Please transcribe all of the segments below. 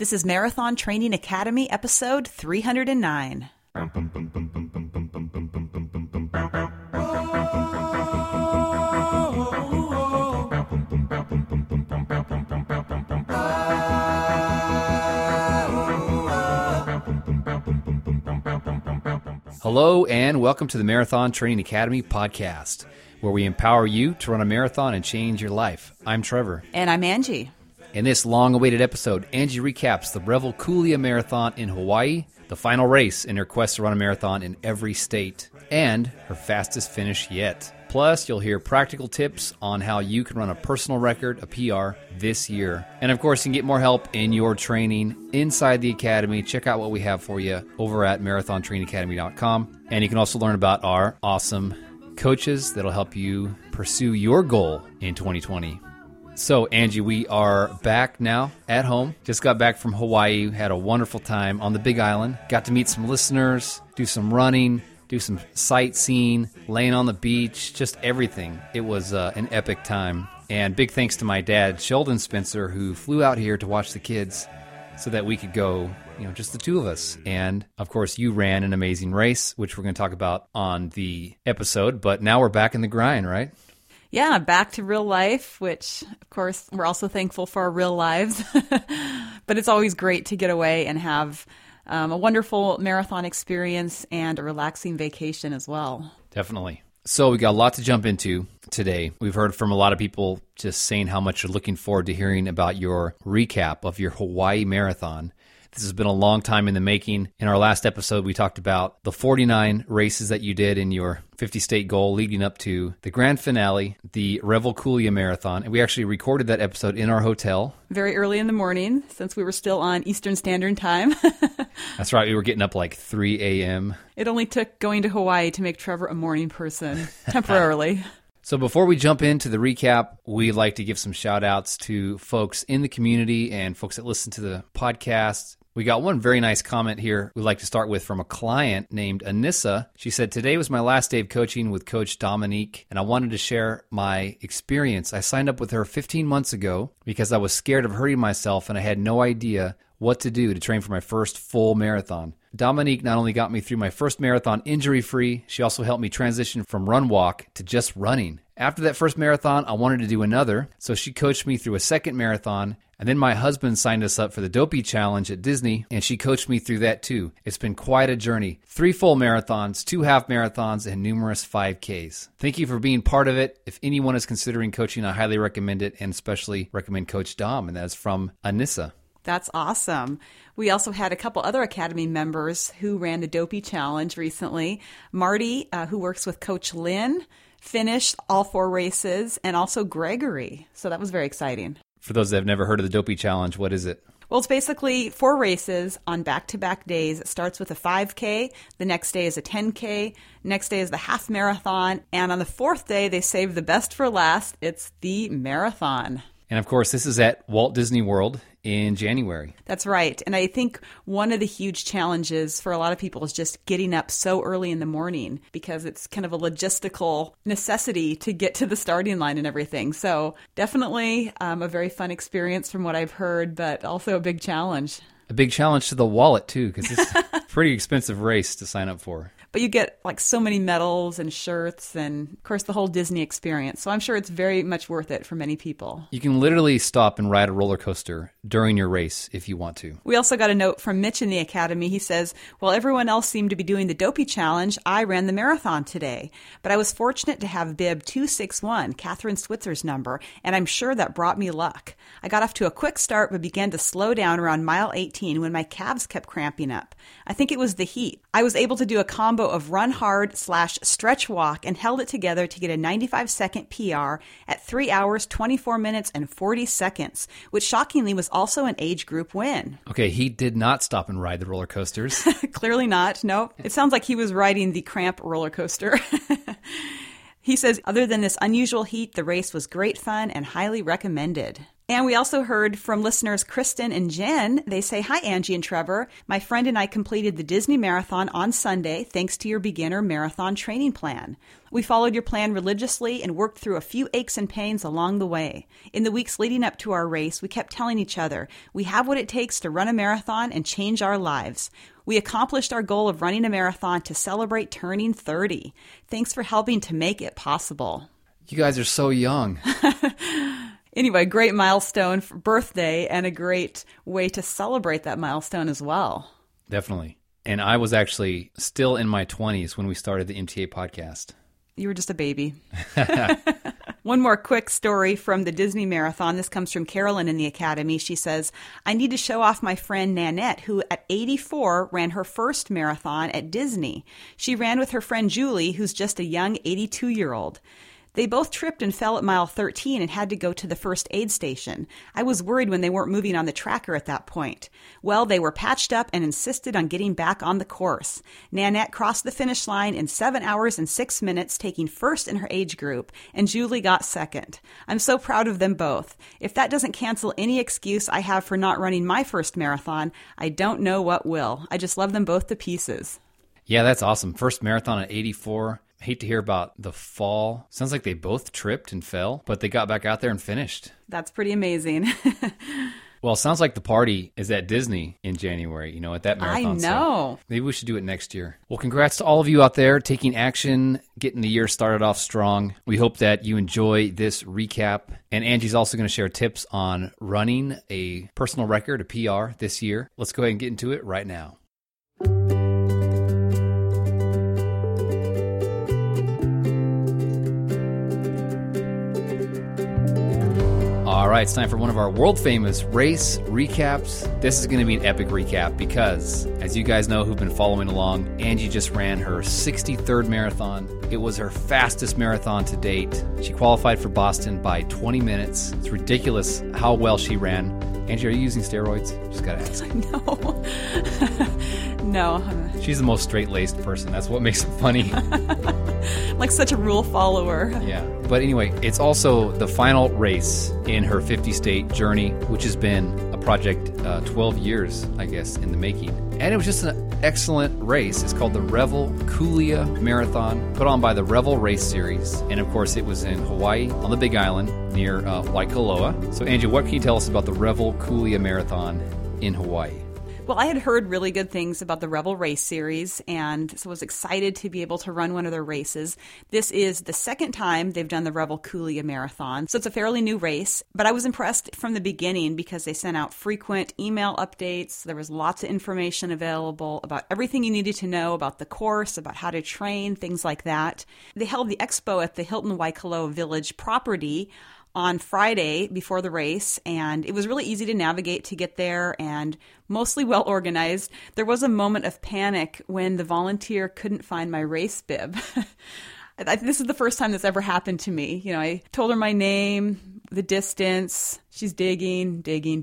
This is Marathon Training Academy, episode 309. Hello and welcome to the Marathon Training Academy podcast, where we empower you to run a marathon and change your life. I'm Trevor. And I'm Angie. In this long-awaited episode, Angie recaps the Revel Kulia Marathon in Hawaii, the final race in her quest to run a marathon in every state, and her fastest finish yet. Plus, you'll hear practical tips on how you can run a personal record, a PR, this year. And of course, you can get more help in your training inside the Academy. Check out what we have for you over at marathontrainingacademy.com. And you can also learn about our awesome coaches that'll help you pursue your goal in 2020. So, Angie, we are back now at home. Just got back from Hawaii. Had a wonderful time on the Big Island. Got to meet some listeners, do some running, do some sightseeing, laying on the beach, just everything. It was an epic time. And big thanks to my dad, Sheldon Spencer, who flew out here to watch the kids so that we could go, just the two of us. And, of course, you ran an amazing race, which we're going to talk about on the episode. But now we're back in the grind, right? Yeah, back to real life, which, of course, we're also thankful for our real lives. But it's always great to get away and have a wonderful marathon experience and a relaxing vacation as well. Definitely. So we got a lot to jump into today. We've heard from a lot of people just saying how much you're looking forward to hearing about your recap of your Hawaii Marathon. This has been a long time in the making. In our last episode, we talked about the 49 races that you did in your 50-state goal leading up to the grand finale, the Revel Kulia Marathon. And we actually recorded that episode in our hotel. Very early in the morning, since we were still on Eastern Standard Time. That's right. We were getting up like 3 a.m. It only took going to Hawaii to make Trevor a morning person, temporarily. So before we jump into the recap, we'd like to give some shout-outs to folks in the community and folks that listen to the podcast. We got one very nice comment here we'd like to start with from a client named Anissa. She said, "Today was my last day of coaching with Coach Dominique, and I wanted to share my experience. I signed up with her 15 months ago because I was scared of hurting myself, and I had no idea what to do to train for my first full marathon. Dominique not only got me through my first marathon injury-free, she also helped me transition from run-walk to just running. After that first marathon, I wanted to do another, so she coached me through a second marathon. And then my husband signed us up for the Dopey Challenge at Disney, and she coached me through that too. It's been quite a journey. 3 full marathons, 2 half marathons, and numerous 5Ks. Thank you for being part of it. If anyone is considering coaching, I highly recommend it, and especially recommend Coach Dom." And that is from Anissa. That's awesome. We also had a couple other Academy members who ran the Dopey Challenge recently. Marty, who works with Coach Lynn, finished all 4 races, and also Gregory. So that was very exciting. For those that have never heard of the Dopey Challenge, what is it? Well, it's basically 4 races on back-to-back days. It starts with a 5K. The next day is a 10K. Next day is the half marathon. And on the 4th day, they save the best for last. It's the marathon. And, of course, this is at Walt Disney World in January. That's right. And I think one of the huge challenges for a lot of people is just getting up so early in the morning, because it's kind of a logistical necessity to get to the starting line and everything. So definitely a very fun experience from what I've heard, but also a big challenge. A big challenge to the wallet, too, because it's a pretty expensive race to sign up for. But you get like so many medals and shirts and, of course, the whole Disney experience. So I'm sure it's very much worth it for many people. You can literally stop and ride a roller coaster during your race if you want to. We also got a note from Mitch in the Academy. He says, "While everyone else seemed to be doing the Dopey Challenge, I ran the marathon today. But I was fortunate to have bib 261, Catherine Switzer's number, and I'm sure that brought me luck. I got off to a quick start but began to slow down around mile 18 when my calves kept cramping up. I think it was the heat. I was able to do a combo of run hard / stretch walk and held it together to get a 95-second PR at 3 hours, 24 minutes, and 40 seconds, which shockingly was also an age group win." Okay, he did not stop and ride the roller coasters. Clearly not, no. It sounds like he was riding the cramp roller coaster. He says, "Other than this unusual heat, the race was great fun and highly recommended." And we also heard from listeners Kristen and Jen. They say, hi, Angie and Trevor. My friend and I completed the Disney Marathon on Sunday thanks to your beginner marathon training plan. We followed your plan religiously and worked through a few aches and pains along the way. In the weeks leading up to our race, we kept telling each other, we have what it takes to run a marathon and change our lives. We accomplished our goal of running a marathon to celebrate turning 30. Thanks for helping to make it possible. You guys are so young. Anyway, great milestone for birthday and a great way to celebrate that milestone as well. Definitely. And I was actually still in my 20s when we started the MTA podcast. You were just a baby. One more quick story from the Disney Marathon. This comes from Carolyn in the Academy. She says, I need to show off my friend Nanette, who at 84 ran her first marathon at Disney. She ran with her friend Julie, who's just a young 82-year-old. They both tripped and fell at mile 13 and had to go to the first aid station. I was worried when they weren't moving on the tracker at that point. Well, they were patched up and insisted on getting back on the course. Nanette crossed the finish line in 7 hours and 6 minutes, taking first in her age group, and Julie got second. I'm so proud of them both. If that doesn't cancel any excuse I have for not running my first marathon, I don't know what will. I just love them both to pieces. Yeah, that's awesome. First marathon at 84. Hate to hear about the fall. Sounds like they both tripped and fell, but they got back out there and finished. That's pretty amazing. Well, it sounds like the party is at Disney in January, you know, at that marathon. I know. So maybe we should do it next year. Well, congrats to all of you out there taking action, getting the year started off strong. We hope that you enjoy this recap. And Angie's also going to share tips on running a personal record, a PR, this year. Let's go ahead and get into it right now. All right, it's time for one of our world-famous race recaps. This is going to be an epic recap because, as you guys know who've been following along, Angie just ran her 63rd marathon. It was her fastest marathon to date. She qualified for Boston by 20 minutes. It's ridiculous how well she ran. Angie, are you using steroids? Just got to ask. No. No. She's the most straight-laced person. That's what makes it funny. Like such a rule follower. Yeah. But anyway, it's also the final race in her 50-state journey, which has been a project 12 years, I guess, in the making. And it was just an excellent race. It's called the Revel Kulia Marathon, put on by the Revel Race Series. And, of course, it was in Hawaii on the Big Island near Waikoloa. So, Angie, what can you tell us about the Revel Kulia Marathon in Hawaii? Well, I had heard really good things about the Revel Race Series and so was excited to be able to run one of their races. This is the second time they've done the Revel Kulia Marathon, so it's a fairly new race. But I was impressed from the beginning because they sent out frequent email updates. There was lots of information available about everything you needed to know about the course, about how to train, things like that. They held the expo at the Hilton Waikoloa Village property on Friday before the race, and it was really easy to navigate to get there and mostly well organized. There was a moment of panic when the volunteer couldn't find my race bib. This is the first time that's ever happened to me. You know, I told her my name, the distance. She's digging, digging.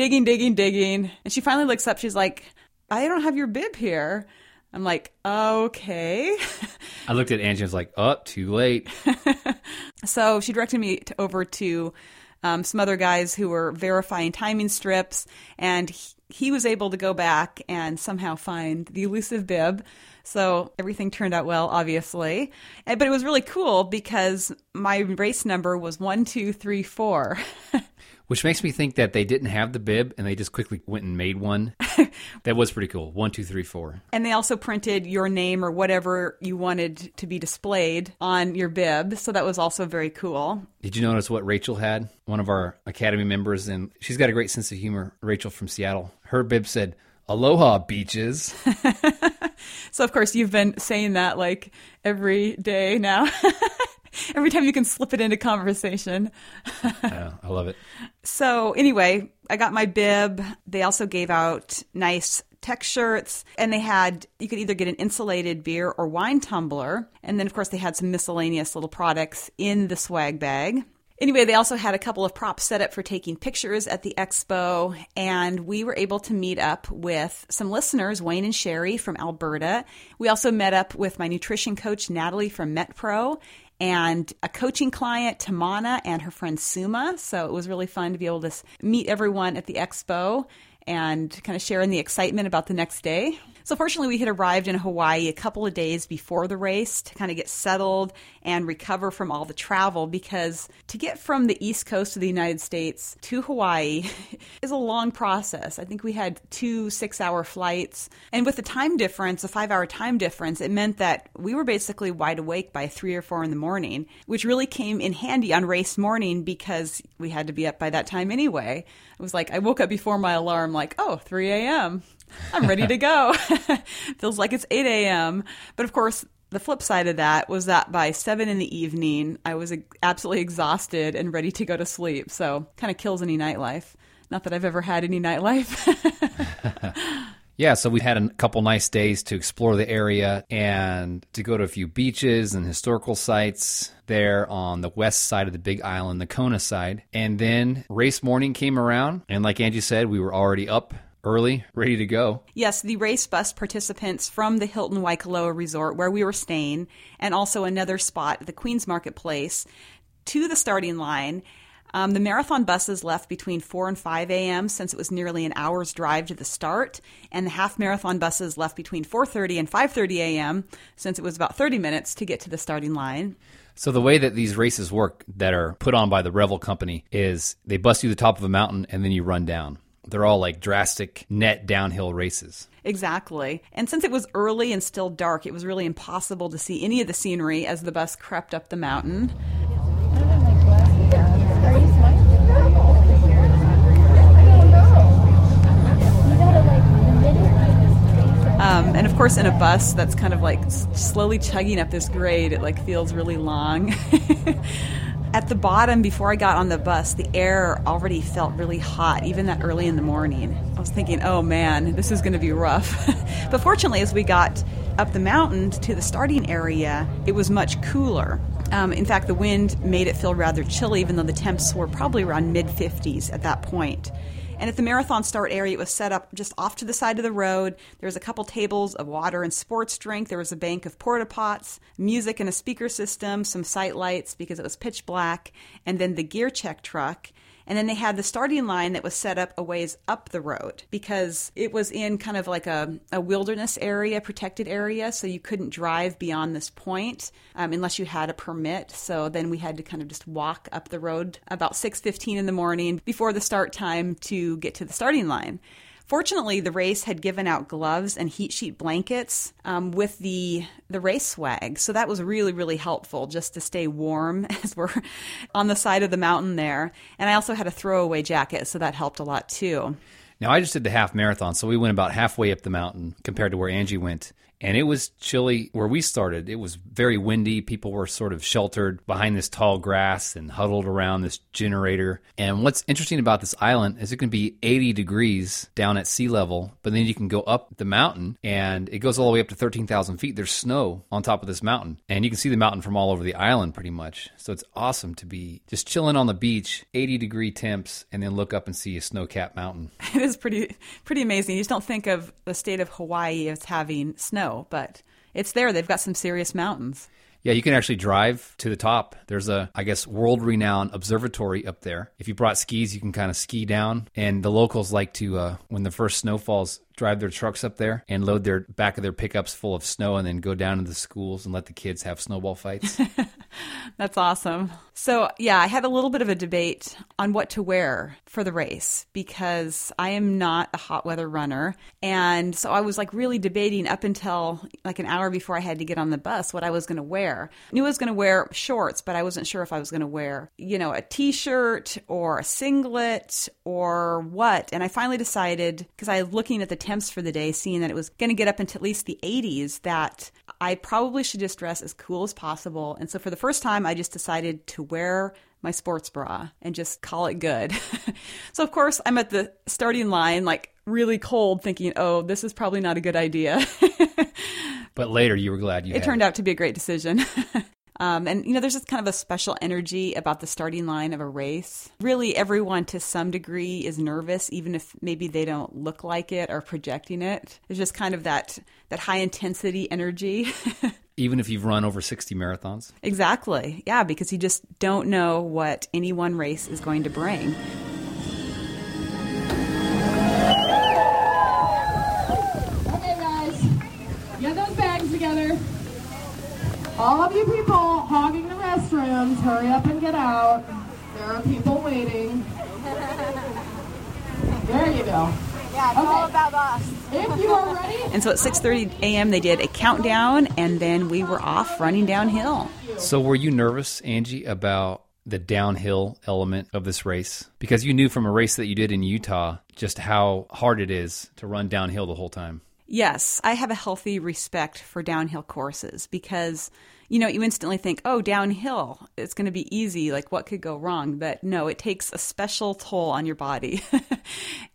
And she finally looks up. She's like, I don't have your bib here. I'm like, okay. I looked at Angie and was like, oh, too late. So she directed me over to some other guys who were verifying timing strips, and he was able to go back and somehow find the elusive bib. So everything turned out well, obviously. But it was really cool because my race number was 1234. Which makes me think that they didn't have the bib and they just quickly went and made one. That was pretty cool. 1234. And they also printed your name or whatever you wanted to be displayed on your bib. So that was also very cool. Did you notice what Rachel had? One of our Academy members, and she's got a great sense of humor. Rachel from Seattle. Her bib said, Aloha, beaches. So, of course, you've been saying that like every day now. Every time you can slip it into conversation. Yeah, I love it. So anyway, I got my bib. They also gave out nice tech shirts, and they had, you could either get an insulated beer or wine tumbler. And then, of course, they had some miscellaneous little products in the swag bag. Anyway, they also had a couple of props set up for taking pictures at the expo, and we were able to meet up with some listeners, Wayne and Sherry from Alberta. We also met up with my nutrition coach, Natalie from MetPro, and a coaching client, Tamana, and her friend Suma. So it was really fun to be able to meet everyone at the expo and kind of share in the excitement about the next day. So fortunately, we had arrived in Hawaii a couple of days before the race to kind of get settled and recover from all the travel, because to get from the East Coast of the United States to Hawaii is a long process. I think we had 2 6-hour flights. And with the time difference, a 5-hour time difference, it meant that we were basically wide awake by 3 or 4 in the morning, which really came in handy on race morning because we had to be up by that time anyway. It was like I woke up before my alarm, like, oh, 3 a.m. I'm ready to go. Feels like it's 8 a.m. But of course, the flip side of that was that by 7 in the evening, I was absolutely exhausted and ready to go to sleep. So kind of kills any nightlife. Not that I've ever had any nightlife. Yeah, so we had a couple nice days to explore the area and to go to a few beaches and historical sites there on the west side of the Big Island, the Kona side. And then race morning came around, and like Angie said, we were already up early, ready to go. Yes, the race bused participants from the Hilton Waikoloa Resort, where we were staying, and also another spot, the Queens Marketplace, to the starting line. The marathon buses left between 4 and 5 a.m. since it was nearly an hour's drive to the start, and the half marathon buses left between 4:30 and 5:30 a.m. since it was about 30 minutes to get to the starting line. So the way that these races work that are put on by the Revel Company is they bus you to the top of a mountain and then you run down. They're all like drastic net downhill races. Exactly. And since it was early and still dark, it was really impossible to see any of the scenery as the bus crept up the mountain. And of course, in a bus that's kind of like slowly chugging up this grade, it like feels really long. At the bottom, before I got on the bus, the air already felt really hot, even that early in the morning. I was thinking, oh man, this is going to be rough. But fortunately, as we got up the mountain to the starting area, it was much cooler. In fact, the wind made it feel rather chilly, even though the temps were probably around mid-50s at that point. And at the marathon start area, it was set up just off to the side of the road. There was a couple tables of water and sports drink. There was a bank of porta-pots, music and a speaker system, some sight lights because it was pitch black, and then the gear check truck. And then they had the starting line that was set up a ways up the road because it was in kind of like a wilderness area, protected area, so you couldn't drive beyond this point unless you had a permit. So then we had to kind of just walk up the road about 6:15 in the morning before the start time to get to the starting line. Fortunately, the race had given out gloves and heat sheet blankets with the race swag. So that was really, really helpful just to stay warm as we're on the side of the mountain there. And I also had a throwaway jacket, so that helped a lot too. Now, I just did the half marathon, so we went about halfway up the mountain compared to where Angie went. And it was chilly where we started. It was very windy. People were sort of sheltered behind this tall grass and huddled around this generator. And what's interesting about this island is it can be 80 degrees down at sea level, but then you can go up the mountain and it goes all the way up to 13,000 feet. There's snow on top of this mountain and you can see the mountain from all over the island pretty much. So it's awesome to be just chilling on the beach, 80 degree temps, and then look up and see a snow-capped mountain. It is pretty amazing. You just don't think of the state of Hawaii as having snow. But it's there. They've got some serious mountains. Yeah, you can actually drive to the top. There's a, I guess, world-renowned observatory up there. If you brought skis, you can kind of ski down. And the locals like to, when the first snow falls, drive their trucks up there and load their back of their pickups full of snow and then go down to the schools and let the kids have snowball fights. That's awesome. So yeah, I had a little bit of a debate on what to wear for the race because I am not a hot weather runner. And so I was like really debating up until like an hour before I had to get on the bus what I was going to wear. I knew I was going to wear shorts, but I wasn't sure if I was going to wear, a t-shirt or a singlet or what. And I finally decided, because I was looking at the temps for the day, seeing that it was going to get up into at least the 80s, that I probably should just dress as cool as possible. And so for the first time, I just decided to wear my sports bra and just call it good. So of course, I'm at the starting line, like really cold, thinking, oh, this is probably not a good idea. But later you were glad you had it. It turned out to be a great decision. And, you know, there's just kind of a special energy about the starting line of a race. Really, everyone to some degree is nervous, even if maybe they don't look like it or projecting it. There's just kind of that high intensity energy. Even if you've run over 60 marathons? Exactly. Yeah, because you just don't know what any one race is going to bring. Okay, guys. Get those bags together. All of you people hogging the restrooms, hurry up and get out. There are people waiting. There you go. Yeah, it's all about us. If you are ready. And so at 6:30 a.m. they did a countdown, and then we were off running downhill. So were you nervous, Angie, about the downhill element of this race? Because you knew from a race that you did in Utah just how hard it is to run downhill the whole time. Yes, I have a healthy respect for downhill courses because, you know, you instantly think, oh, downhill, it's going to be easy. Like, what could go wrong? But no, it takes a special toll on your body.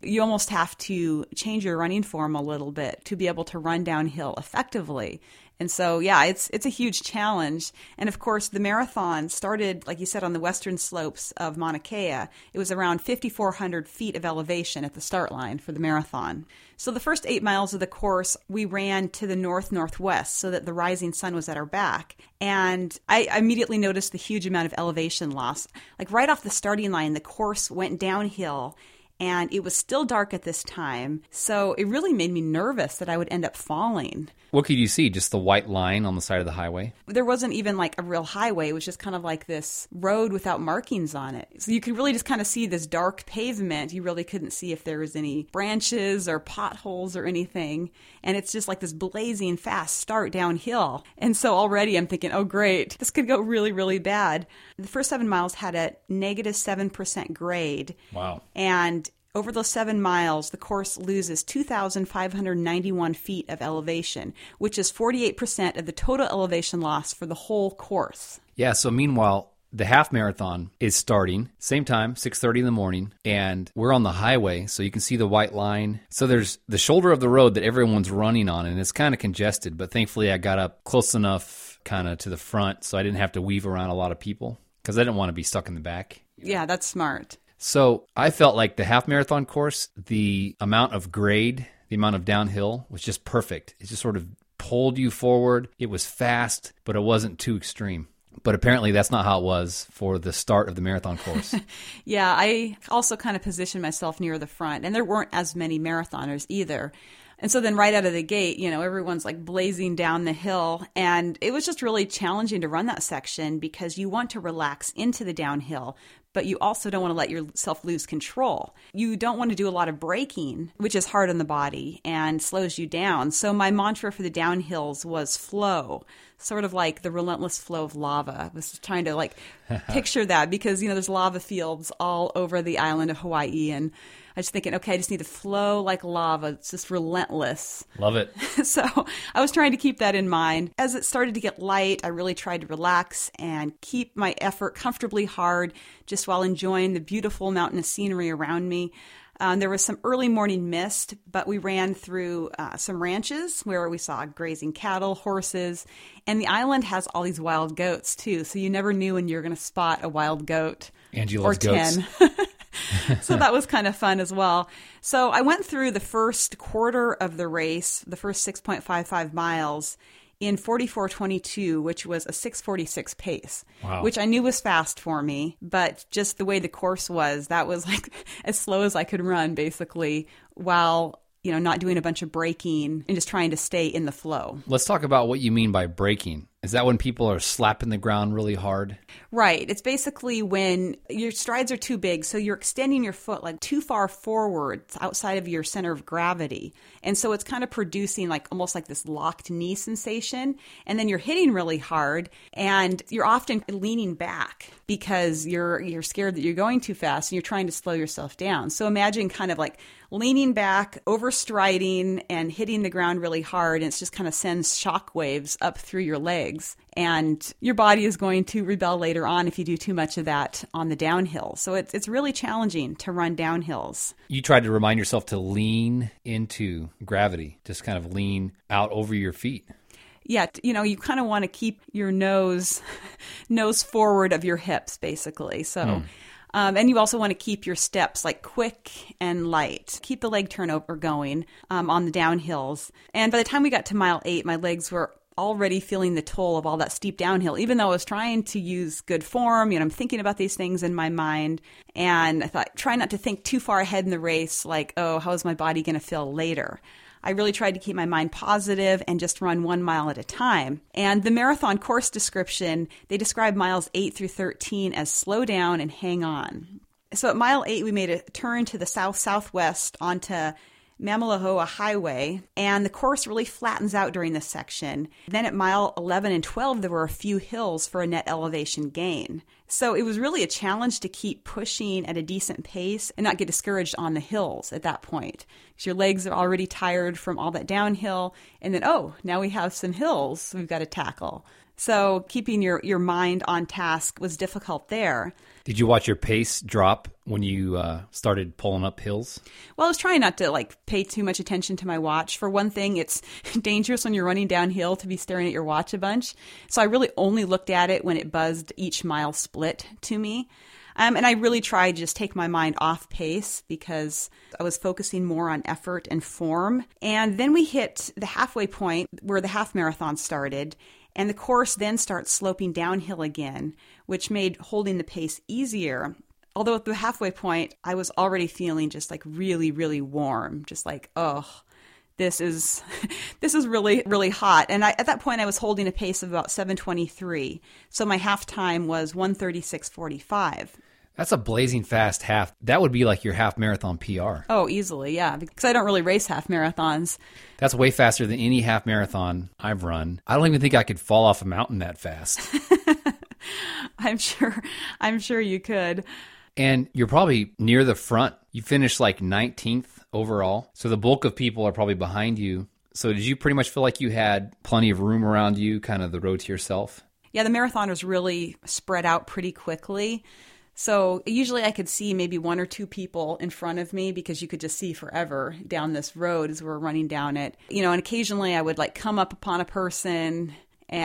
You almost have to change your running form a little bit to be able to run downhill effectively. And so, yeah, it's a huge challenge. And of course, the marathon started, like you said, on the western slopes of Mauna Kea. It was around 5,400 feet of elevation at the start line for the marathon. So the first 8 miles of the course, we ran to the north-northwest so that the rising sun was at our back. And I immediately noticed the huge amount of elevation loss. Like right off the starting line, the course went downhill. And it was still dark at this time, so it really made me nervous that I would end up falling. What could you see? Just the white line on the side of the highway? There wasn't even like a real highway. It was just kind of like this road without markings on it. So you could really just kind of see this dark pavement. You really couldn't see if there was any branches or potholes or anything. And it's just like this blazing fast start downhill. And so already I'm thinking, oh, great, this could go really, really bad. The first 7 miles had a negative 7% grade. Wow. And over those 7 miles, the course loses 2,591 feet of elevation, which is 48% of the total elevation loss for the whole course. Yeah, so meanwhile, the half marathon is starting, same time, 6:30 in the morning, and we're on the highway, so you can see the white line. So there's the shoulder of the road that everyone's running on, and it's kind of congested, but thankfully I got up close enough kind of to the front so I didn't have to weave around a lot of people because I didn't want to be stuck in the back. Yeah, that's smart. So I felt like the half marathon course, the amount of grade, the amount of downhill was just perfect. It just sort of pulled you forward. It was fast, but it wasn't too extreme. But apparently that's not how it was for the start of the marathon course. Yeah, I also kind of positioned myself near the front, and there weren't as many marathoners either. And so then right out of the gate, you know, everyone's like blazing down the hill. And it was just really challenging to run that section because you want to relax into the downhill, but you also don't want to let yourself lose control. You don't want to do a lot of braking, which is hard on the body and slows you down. So my mantra for the downhills was flow, sort of like the relentless flow of lava. I was trying to like picture that because, you know, there's lava fields all over the island of Hawaii. And I was thinking, okay, I just need to flow like lava. It's just relentless. Love it. So I was trying to keep that in mind. As it started to get light, I really tried to relax and keep my effort comfortably hard, just while enjoying the beautiful mountainous scenery around me. There was some early morning mist, but we ran through some ranches where we saw grazing cattle, horses, and the island has all these wild goats too. So you never knew when you were going to spot a wild goat. Angie loves goats. Or 10. So that was kind of fun as well. So I went through the first quarter of the race, the first 6.55 miles in 44:22, which was a 6:46 pace, wow, which I knew was fast for me, but just the way the course was, that was like as slow as I could run basically while, you know, not doing a bunch of braking and just trying to stay in the flow. Let's talk about what you mean by braking. Is that when people are slapping the ground really hard? Right. It's basically when your strides are too big, so you're extending your foot like too far forward outside of your center of gravity. And so it's kind of producing like almost like this locked knee sensation. And then you're hitting really hard and you're often leaning back because you're scared that you're going too fast and you're trying to slow yourself down. So imagine kind of like leaning back, overstriding and hitting the ground really hard, and it's just kind of sends shock waves up through your legs. And your body is going to rebel later on if you do too much of that on the downhill. So it's really challenging to run downhills. You tried to remind yourself to lean into gravity, just kind of lean out over your feet. yet, you know, you kind of want to keep your nose forward of your hips, basically. So, and you also want to keep your steps like quick and light. Keep the leg turnover going on the downhills. And by the time we got to mile 8, my legs were already feeling the toll of all that steep downhill, even though I was trying to use good form. You know, I'm thinking about these things in my mind. And I thought, try not to think too far ahead in the race, like, oh, how is my body going to feel later? I really tried to keep my mind positive and just run 1 mile at a time. And the marathon course description, they describe miles 8 through 13 as slow down and hang on. So at mile 8, we made a turn to the south-southwest onto Mamaluloa Highway, and the course really flattens out during this section. Then at mile 11 and 12, there were a few hills for a net elevation gain. So it was really a challenge to keep pushing at a decent pace and not get discouraged on the hills at that point, because your legs are already tired from all that downhill. And then, oh, now we have some hills we've got to tackle. So keeping your mind on task was difficult there. Did you watch your pace drop when you started pulling up hills? Well, I was trying not to like pay too much attention to my watch. For one thing, it's dangerous when you're running downhill to be staring at your watch a bunch. So I really only looked at it when it buzzed each mile split to me. And I really tried to just take my mind off pace because I was focusing more on effort and form. And then we hit the halfway point where the half marathon started. And the course then starts sloping downhill again, which made holding the pace easier. Although at the halfway point, I was already feeling just like really, really warm, just like, oh, this is really, really hot. And at that point, I was holding a pace of about 7:23. So my half time was 1:36:45. That's a blazing fast half. That would be like your half marathon PR. Oh, easily, yeah, because I don't really race half marathons. That's way faster than any half marathon I've run. I don't even think I could fall off a mountain that fast. I'm sure you could. And you're probably near the front. You finished like 19th overall. So the bulk of people are probably behind you. So did you pretty much feel like you had plenty of room around you, kind of the road to yourself? Yeah, the marathoners really spread out pretty quickly. So usually I could see maybe one or two people in front of me because you could just see forever down this road as we're running down it. You know, and occasionally I would like come up upon a person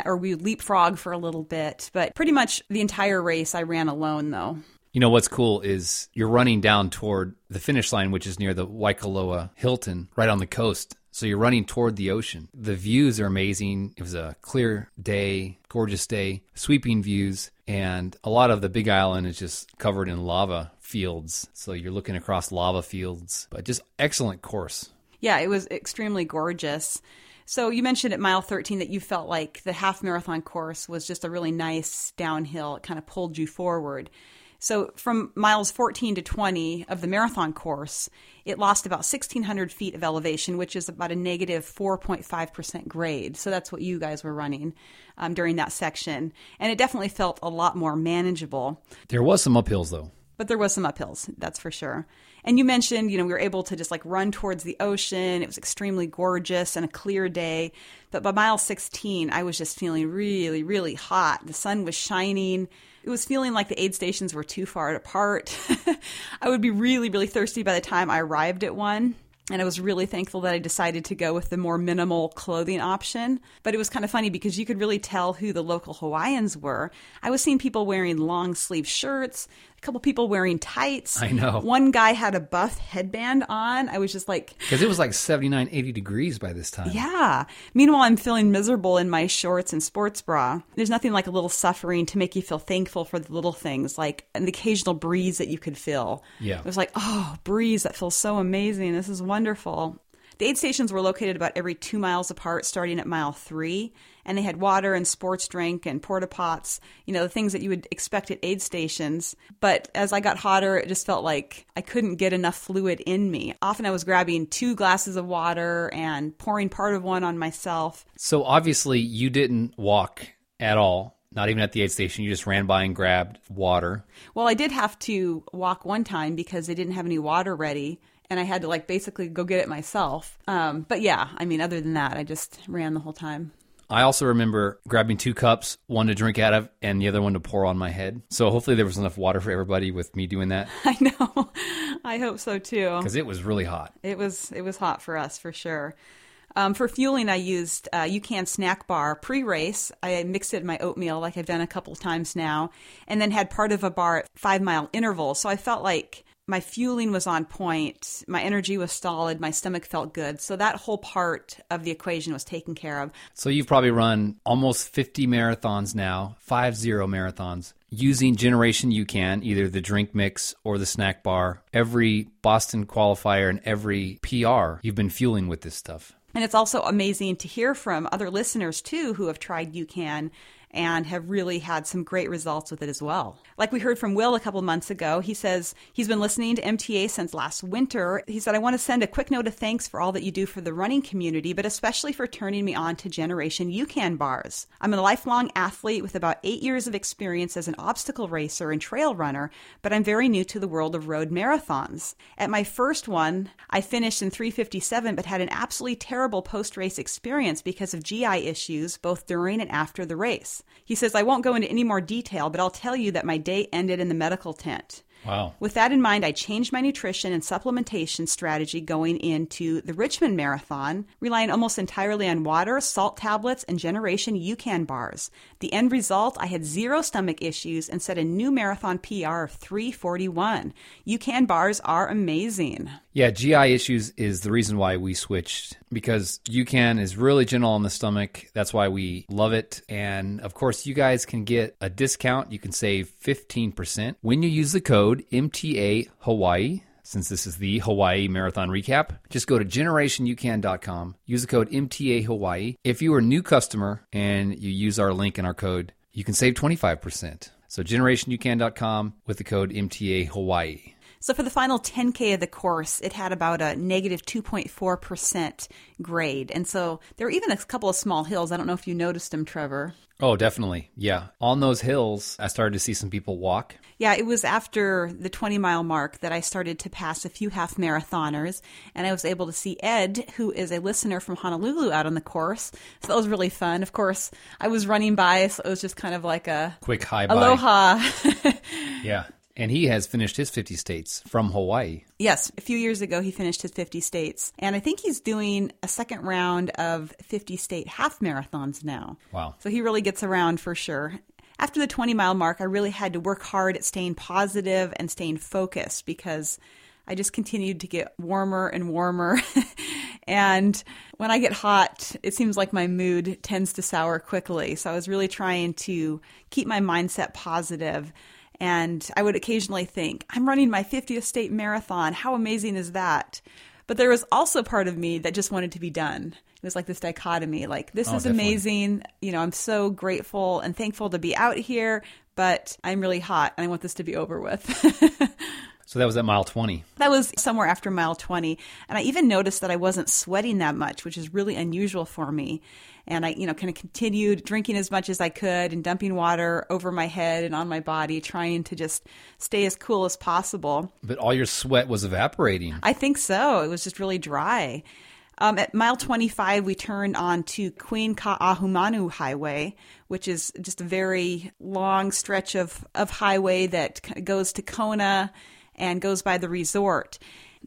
or we would leapfrog for a little bit. But pretty much the entire race I ran alone though. You know, what's cool is you're running down toward the finish line, which is near the Waikoloa Hilton right on the coast. So you're running toward the ocean. The views are amazing. It was a clear day, gorgeous day, sweeping views. And a lot of the Big Island is just covered in lava fields. So you're looking across lava fields, but just excellent course. Yeah, it was extremely gorgeous. So you mentioned at mile 13 that you felt like the half marathon course was just a really nice downhill. It kind of pulled you forward. So from miles 14 to 20 of the marathon course, it lost about 1,600 feet of elevation, which is about a negative 4.5% grade. So that's what you guys were running during that section. And it definitely felt a lot more manageable. There was some uphills, though. But there was some uphills, that's for sure. And you mentioned, you know, we were able to just like run towards the ocean. It was extremely gorgeous and a clear day. But by mile 16, I was just feeling really, really hot. The sun was shining. It was feeling like the aid stations were too far apart. I would be really, really thirsty by the time I arrived at one. And I was really thankful that I decided to go with the more minimal clothing option. But it was kind of funny because you could really tell who the local Hawaiians were. I was seeing people wearing long sleeve shirts, a couple people wearing tights. I know. One guy had a buff headband on. I was just like... Because it was like 79, 80 degrees by this time. Yeah. Meanwhile, I'm feeling miserable in my shorts and sports bra. There's nothing like a little suffering to make you feel thankful for the little things, like an occasional breeze that you could feel. Yeah. It was like, oh, breeze, that feels so amazing. This is wonderful. The aid stations were located about every 2 miles apart, starting at mile 3, and they had water and sports drink and porta pots, you know, the things that you would expect at aid stations. But as I got hotter, it just felt like I couldn't get enough fluid in me. Often I was grabbing 2 glasses of water and pouring part of one on myself. So obviously you didn't walk at all. Not even at the aid station. You just ran by and grabbed water. Well, I did have to walk one time because they didn't have any water ready. And I had to like basically go get it myself. But yeah, I mean, other than that, I just ran the whole time. I also remember grabbing 2 cups, one to drink out of and the other one to pour on my head. So hopefully there was enough water for everybody with me doing that. I know. I hope so too. Because it was really hot. It was hot for us for sure. For fueling, I used UCAN snack bar pre-race. I mixed it in my oatmeal like I've done a couple times now, and then had part of a bar at 5-mile intervals. So I felt like my fueling was on point, my energy was solid, my stomach felt good. So that whole part of the equation was taken care of. So you've probably run almost 50 marathons now, 50 marathons, using Generation UCAN, either the drink mix or the snack bar, every Boston qualifier and every PR you've been fueling with this stuff. And it's also amazing to hear from other listeners too who have tried UCAN and have really had some great results with it as well. Like we heard from Will a couple months ago. He says he's been listening to MTA since last winter. He said, I want to send a quick note of thanks for all that you do for the running community, but especially for turning me on to Generation UCAN bars. I'm a lifelong athlete with about 8 years of experience as an obstacle racer and trail runner, but I'm very new to the world of road marathons. At my first one, I finished in 3:57, but had an absolutely terrible post-race experience because of GI issues, both during and after the race. He says, I won't go into any more detail, but I'll tell you that my day ended in the medical tent. Wow. With that in mind, I changed my nutrition and supplementation strategy going into the Richmond Marathon, relying almost entirely on water, salt tablets, and Generation UCAN bars. The end result, I had zero stomach issues and set a new marathon PR of 3:41. UCAN bars are amazing. Yeah, GI issues is the reason why we switched, because UCAN is really gentle on the stomach. That's why we love it. And of course, you guys can get a discount. You can save 15% when you use the code MTA Hawaii. Since this is the Hawaii Marathon Recap, just go to generationucan.com, use the code MTA Hawaii. If you are a new customer and you use our link and our code, you can save 25%. So generationucan.com with the code MTA Hawaii. So for the final 10K of the course, it had about a negative 2.4% grade. And so there were even a couple of small hills. I don't know if you noticed them, Trevor. Oh, definitely. Yeah. On those hills, I started to see some people walk. Yeah, it was after the 20-mile mark that I started to pass a few half marathoners, and I was able to see Ed, who is a listener from Honolulu, out on the course. So that was really fun. Of course, I was running by, so it was just kind of like a quick hi-bye. Aloha. Yeah. And he has finished his 50 states from Hawaii. Yes. A few years ago, he finished his 50 states. And I think he's doing a second round of 50-state half marathons now. Wow. So he really gets around for sure. After the 20-mile mark, I really had to work hard at staying positive and staying focused because I just continued to get warmer and warmer. And when I get hot, it seems like my mood tends to sour quickly. So I was really trying to keep my mindset positive. And I would occasionally think, I'm running my 50th state marathon. How amazing is that? But there was also part of me that just wanted to be done. It was like this dichotomy, like this is definitely amazing. You know, I'm so grateful and thankful to be out here, but I'm really hot and I want this to be over with. So that was at mile 20. That was somewhere after mile 20. And I even noticed that I wasn't sweating that much, which is really unusual for me. And I, kind of continued drinking as much as I could and dumping water over my head and on my body, trying to just stay as cool as possible. But all your sweat was evaporating. I think so. It was just really dry. At mile 25, we turned on to Queen Ka'ahumanu Highway, which is just a very long stretch of highway that goes to Kona and goes by the resort.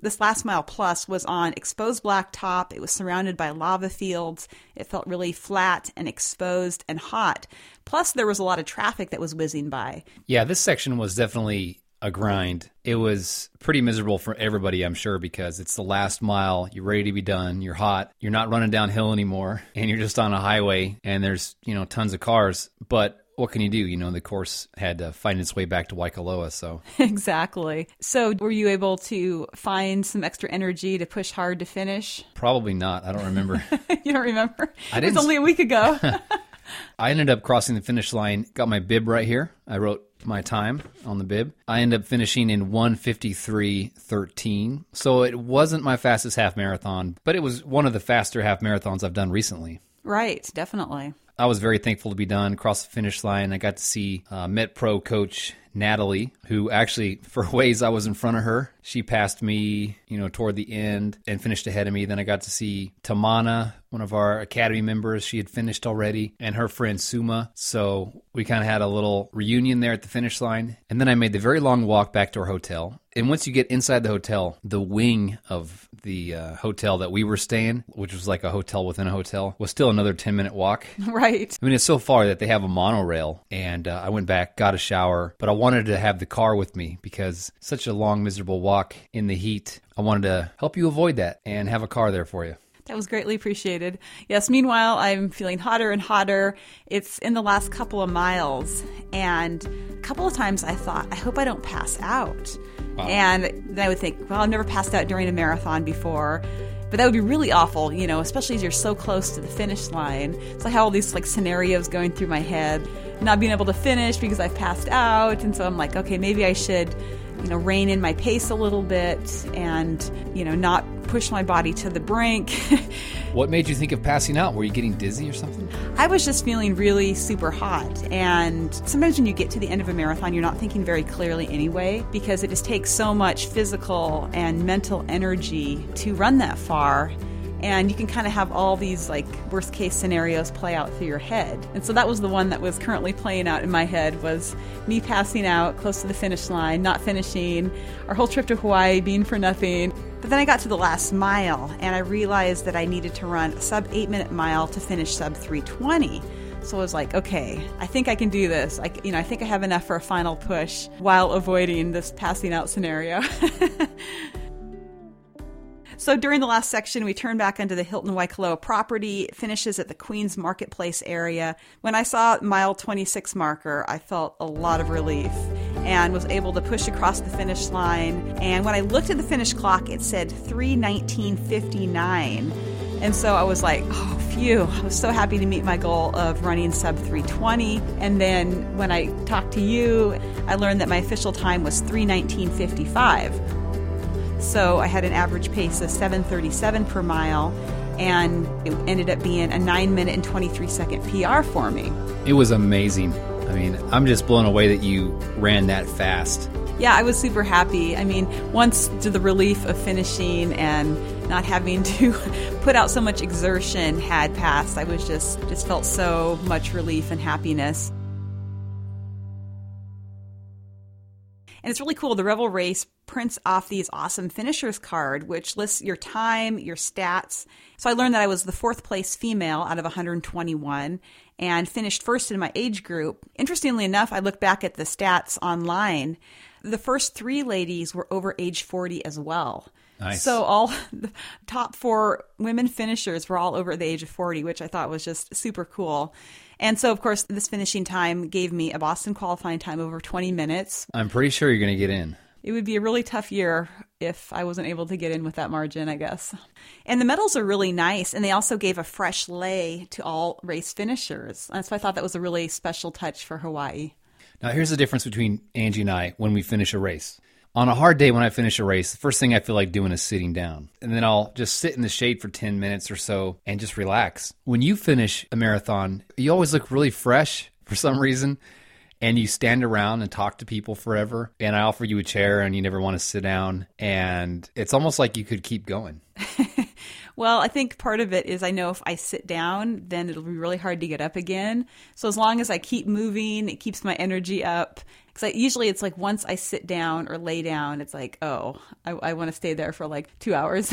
This last mile plus was on exposed blacktop. It was surrounded by lava fields. It felt really flat and exposed and hot. Plus, there was a lot of traffic that was whizzing by. Yeah, this section was definitely a grind. It was pretty miserable for everybody, I'm sure, because it's the last mile. You're ready to be done. You're hot. You're not running downhill anymore. And you're just on a highway. And there's, tons of cars. But what can you do? The course had to find its way back to Waikoloa, so. Exactly. So were you able to find some extra energy to push hard to finish? Probably not. I don't remember. You don't remember? It was only a week ago. I ended up crossing the finish line, got my bib right here. I wrote my time on the bib. I ended up finishing in 1:53:13. So it wasn't my fastest half marathon, but it was one of the faster half marathons I've done recently. Right, definitely. I was very thankful to be done, crossed the finish line. I got to see MetPro coach Natalie, who actually for a ways I was in front of her. She passed me, toward the end and finished ahead of me. Then I got to see Tamana, one of our academy members. She had finished already, and her friend Suma. So we kind of had a little reunion there at the finish line. And then I made the very long walk back to our hotel. And once you get inside the hotel, the wing of the hotel that we were staying, which was like a hotel within a hotel, was still another 10-minute walk. Right. I mean, it's so far that they have a monorail. And I went back, got a shower, but I wanted to have the car with me because such a long, miserable walk in the heat. I wanted to help you avoid that and have a car there for you. That was greatly appreciated. Yes, meanwhile, I'm feeling hotter and hotter. It's in the last couple of miles. And a couple of times I thought, I hope I don't pass out. Wow. And then I would think, well, I've never passed out during a marathon before. But that would be really awful, especially as you're so close to the finish line. So I had all these scenarios going through my head, not being able to finish because I've passed out. And so I'm like, okay, maybe I should rein in my pace a little bit and, not push my body to the brink. What made you think of passing out? Were you getting dizzy or something? I was just feeling really super hot. And sometimes when you get to the end of a marathon, you're not thinking very clearly anyway, because it just takes so much physical and mental energy to run that far. And you can kind of have all these worst case scenarios play out through your head. And so that was the one that was currently playing out in my head, was me passing out close to the finish line, not finishing, our whole trip to Hawaii being for nothing. But then I got to the last mile and I realized that I needed to run a sub 8-minute mile to finish sub 3:20. So I was like, okay, I think I can do this. I think I have enough for a final push while avoiding this passing out scenario. So during the last section, we turn back onto the Hilton Waikoloa property. It finishes at the Queens Marketplace area. When I saw mile 26 marker, I felt a lot of relief and was able to push across the finish line. And when I looked at the finish clock, it said 3:19:59. And so I was like, oh, phew. I was so happy to meet my goal of running sub 3:20. And then when I talked to you, I learned that my official time was 3:19:55. So I had an average pace of 7:37 per mile, and it ended up being a 9-minute and 23-second PR for me. It was amazing. I mean, I'm just blown away that you ran that fast. Yeah, I was super happy. I mean, once to the relief of finishing and not having to put out so much exertion had passed, I was just felt so much relief and happiness. And it's really cool. The Revel Race prints off these awesome finishers card, which lists your time, your stats. So I learned that I was the 4th place female out of 121 and finished first in my age group. Interestingly enough, I looked back at the stats online. The first 3 ladies were over age 40 as well. Nice. So all the top 4 women finishers were all over the age of 40, which I thought was just super cool. And so, of course, this finishing time gave me a Boston qualifying time over 20 minutes. I'm pretty sure you're going to get in. It would be a really tough year if I wasn't able to get in with that margin, I guess. And the medals are really nice. And they also gave a fresh lei to all race finishers. And so I thought that was a really special touch for Hawaii. Now, here's the difference between Angie and I when we finish a race. On a hard day when I finish a race, the first thing I feel like doing is sitting down. And then I'll just sit in the shade for 10 minutes or so and just relax. When you finish a marathon, you always look really fresh for some reason. And you stand around and talk to people forever. And I offer you a chair and you never want to sit down. And it's almost like you could keep going. Well, I think part of it is I know if I sit down, then it'll be really hard to get up again. So as long as I keep moving, it keeps my energy up. Because usually it's like once I sit down or lay down, it's like, oh, I want to stay there for 2 hours.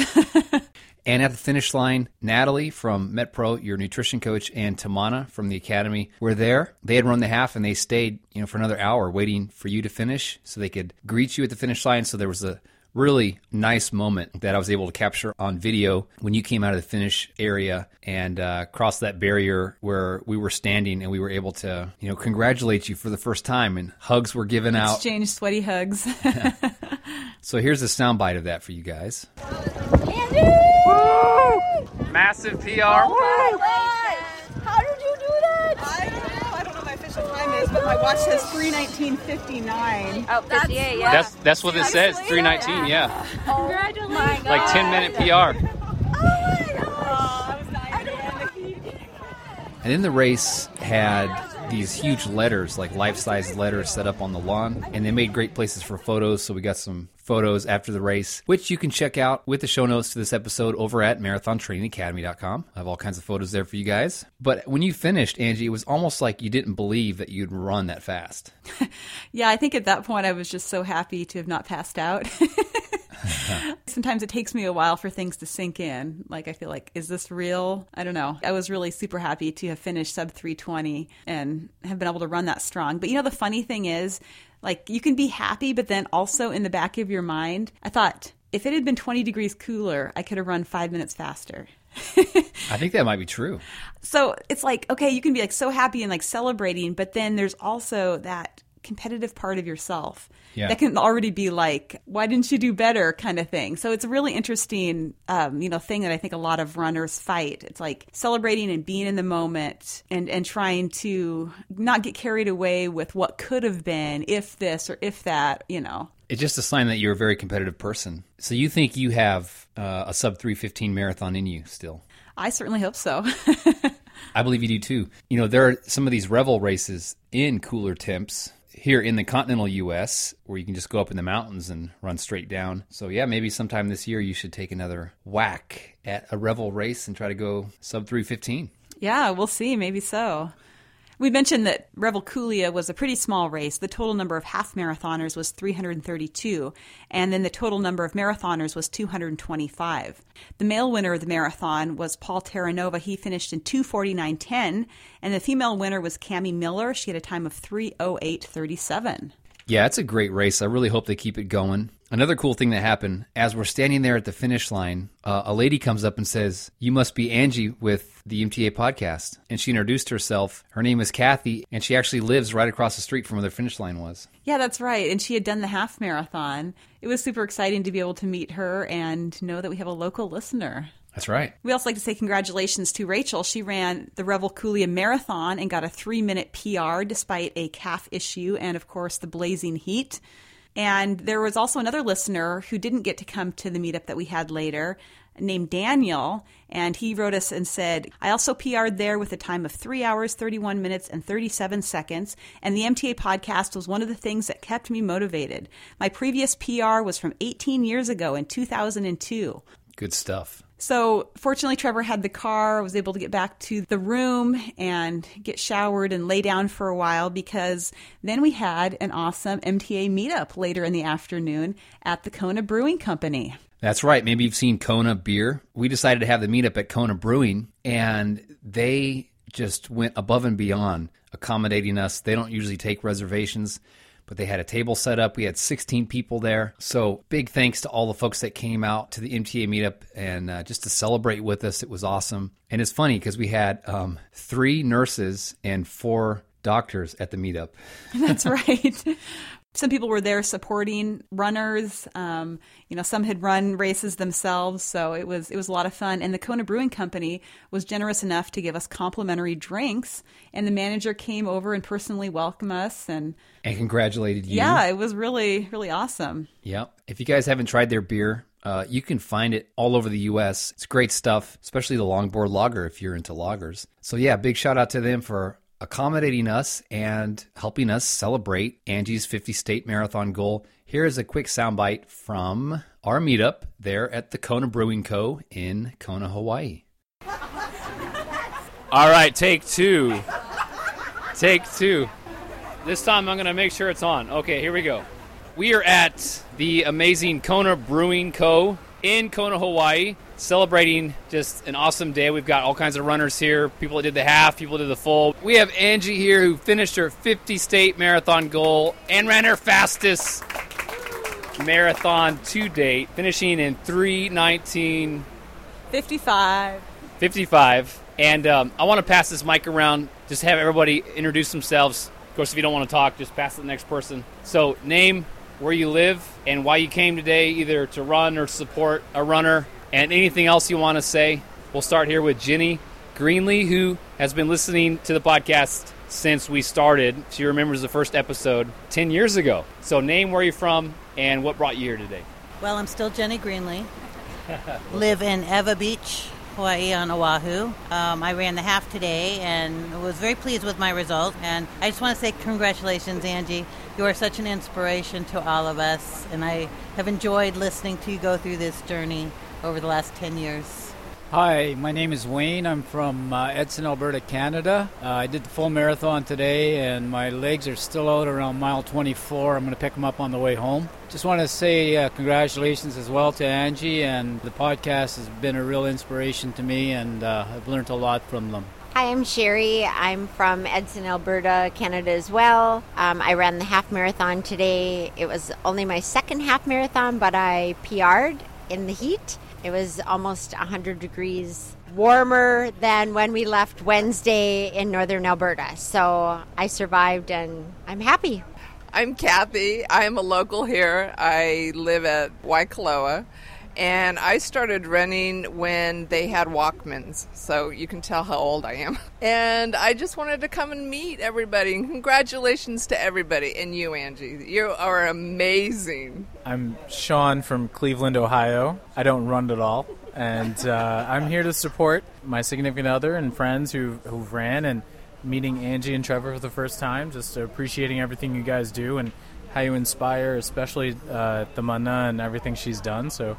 And at the finish line, Natalie from MetPro, your nutrition coach, and Tamana from the academy were there. They had run the half and they stayed, for another hour waiting for you to finish so they could greet you at the finish line. So there was a really nice moment that I was able to capture on video when you came out of the finish area and crossed that barrier where we were standing, and we were able to, congratulate you for the first time, and hugs were given out. Exchange sweaty hugs. So here's a soundbite of that for you guys. Woo! Massive PR. How did you do that? I don't know my official time is, but my watch says 3:19:59. Oh, 58, yeah. That's what it says, 3:19, yeah. Congratulations. Oh, like 10-minute PR. Oh, my gosh. I was dying. And then the race had these huge letters, like life-size letters set up on the lawn, and they made great places for photos, so we got some photos after the race, which you can check out with the show notes to this episode over at marathontrainingacademy.com. I have all kinds of photos there for you guys. But when you finished, Angie, it was almost like you didn't believe that you'd run that fast. Yeah, I think at that point I was just so happy to have not passed out. Sometimes it takes me a while for things to sink in. Like, I feel like, is this real? I don't know. I was really super happy to have finished sub 3:20 and have been able to run that strong. But you know, the funny thing is, like, you can be happy, but then also in the back of your mind, I thought, if it had been 20 degrees cooler, I could have run 5 minutes faster. I think that might be true. So it's like, okay, you can be like so happy and like celebrating, but then there's also that competitive part of yourself that can already be like, why didn't you do better kind of thing. So it's a really interesting, thing that I think a lot of runners fight. It's like celebrating and being in the moment and trying to not get carried away with what could have been if this or if that, you know. It's just a sign that you're a very competitive person. So you think you have a sub 3:15 marathon in you still? I certainly hope so. I believe you do too. You know, there are some of these Revel races in cooler temps here in the continental U.S., where you can just go up in the mountains and run straight down. So yeah, maybe sometime this year you should take another whack at a Revel race and try to go sub 3:15. Yeah, we'll see. Maybe so. We mentioned that Revel Kulia was a pretty small race. The total number of half marathoners was 332, and then the total number of marathoners was 225. The male winner of the marathon was Paul Terranova. He finished in 2:49.10, and the female winner was Cammie Miller. She had a time of 3:08.37. Yeah, it's a great race. I really hope they keep it going. Another cool thing that happened, as we're standing there at the finish line, a lady comes up and says, "You must be Angie with the MTA podcast." And she introduced herself. Her name is Kathy, and she actually lives right across the street from where the finish line was. Yeah, that's right. And she had done the half marathon. It was super exciting to be able to meet her and know that we have a local listener. That's right. We also like to say congratulations to Rachel. She ran the Revel Kulia Marathon and got a 3-minute PR despite a calf issue and, of course, the blazing heat. And there was also another listener who didn't get to come to the meetup that we had later, named Daniel, and he wrote us and said, "I also PR'd there with a time of 3 hours, 31 minutes, and 37 seconds, and the MTA podcast was one of the things that kept me motivated. My previous PR was from 18 years ago in 2002. Good stuff. So fortunately, Trevor had the car, was able to get back to the room and get showered and lay down for a while, because then we had an awesome MTA meetup later in the afternoon at the Kona Brewing Company. That's right. Maybe you've seen Kona Beer. We decided to have the meetup at Kona Brewing, and they just went above and beyond accommodating us. They don't usually take reservations, but they had a table set up. We had 16 people there. So big thanks to all the folks that came out to the MTA meetup and just to celebrate with us. It was awesome. And it's funny because we had 3 nurses and 4 doctors at the meetup. That's right. Some people were there supporting runners. Some had run races themselves. So it was a lot of fun. And the Kona Brewing Company was generous enough to give us complimentary drinks. And the manager came over and personally welcomed us. And congratulated you. Yeah, it was really, really awesome. Yeah. If you guys haven't tried their beer, you can find it all over the U.S. It's great stuff, especially the Longboard Lager if you're into lagers. So yeah, big shout out to them for accommodating us and helping us celebrate Angie's 50-state marathon goal. Here is a quick soundbite from our meetup there at the Kona Brewing Co. in Kona, Hawaii. All right, take two. Take two. This time I'm going to make sure it's on. Okay, here we go. We are at the amazing Kona Brewing Co. in Kona, Hawaii, celebrating just an awesome day. We've got all kinds of runners here, people that did the half, people that did the full. We have Angie here who finished her 50-state marathon goal and ran her fastest marathon to date, finishing in 3:19.55. And I want to pass this mic around, just have everybody introduce themselves. Of course, if you don't want to talk, just pass it to the next person. So name, where you live, and why you came today, either to run or support a runner, and anything else you want to say. We'll start here with Jenny Greenlee, who has been listening to the podcast since we started. She remembers the first episode 10 years ago. So name, where you're from, and what brought you here today. Well, I'm still Jenny Greenlee. Live in Eva Beach, Hawaii on Oahu. I ran the half today and was very pleased with my result. And I just want to say congratulations, Angie. You are such an inspiration to all of us. And I have enjoyed listening to you go through this journey over the last 10 years. Hi, my name is Wayne. I'm from Edson, Alberta, Canada. I did the full marathon today, and my legs are still out around mile 24. I'm going to pick them up on the way home. Just want to say congratulations as well to Angie, and the podcast has been a real inspiration to me, and I've learned a lot from them. Hi, I'm Sherry. I'm from Edson, Alberta, Canada as well. I ran the half marathon today. It was only my second half marathon, but I PR'd in the heat. It was almost 100 degrees warmer than when we left Wednesday in northern Alberta. So I survived and I'm happy. I'm Kathy. I'm a local here. I live at Waikoloa. And I started running when they had Walkmans, so you can tell how old I am. And I just wanted to come and meet everybody, and congratulations to everybody, and you, Angie. You are amazing. I'm Sean from Cleveland, Ohio. I don't run at all, and I'm here to support my significant other and friends who've ran, and meeting Angie and Trevor for the first time, just appreciating everything you guys do, and how you inspire, especially Tamana and everything she's done, so...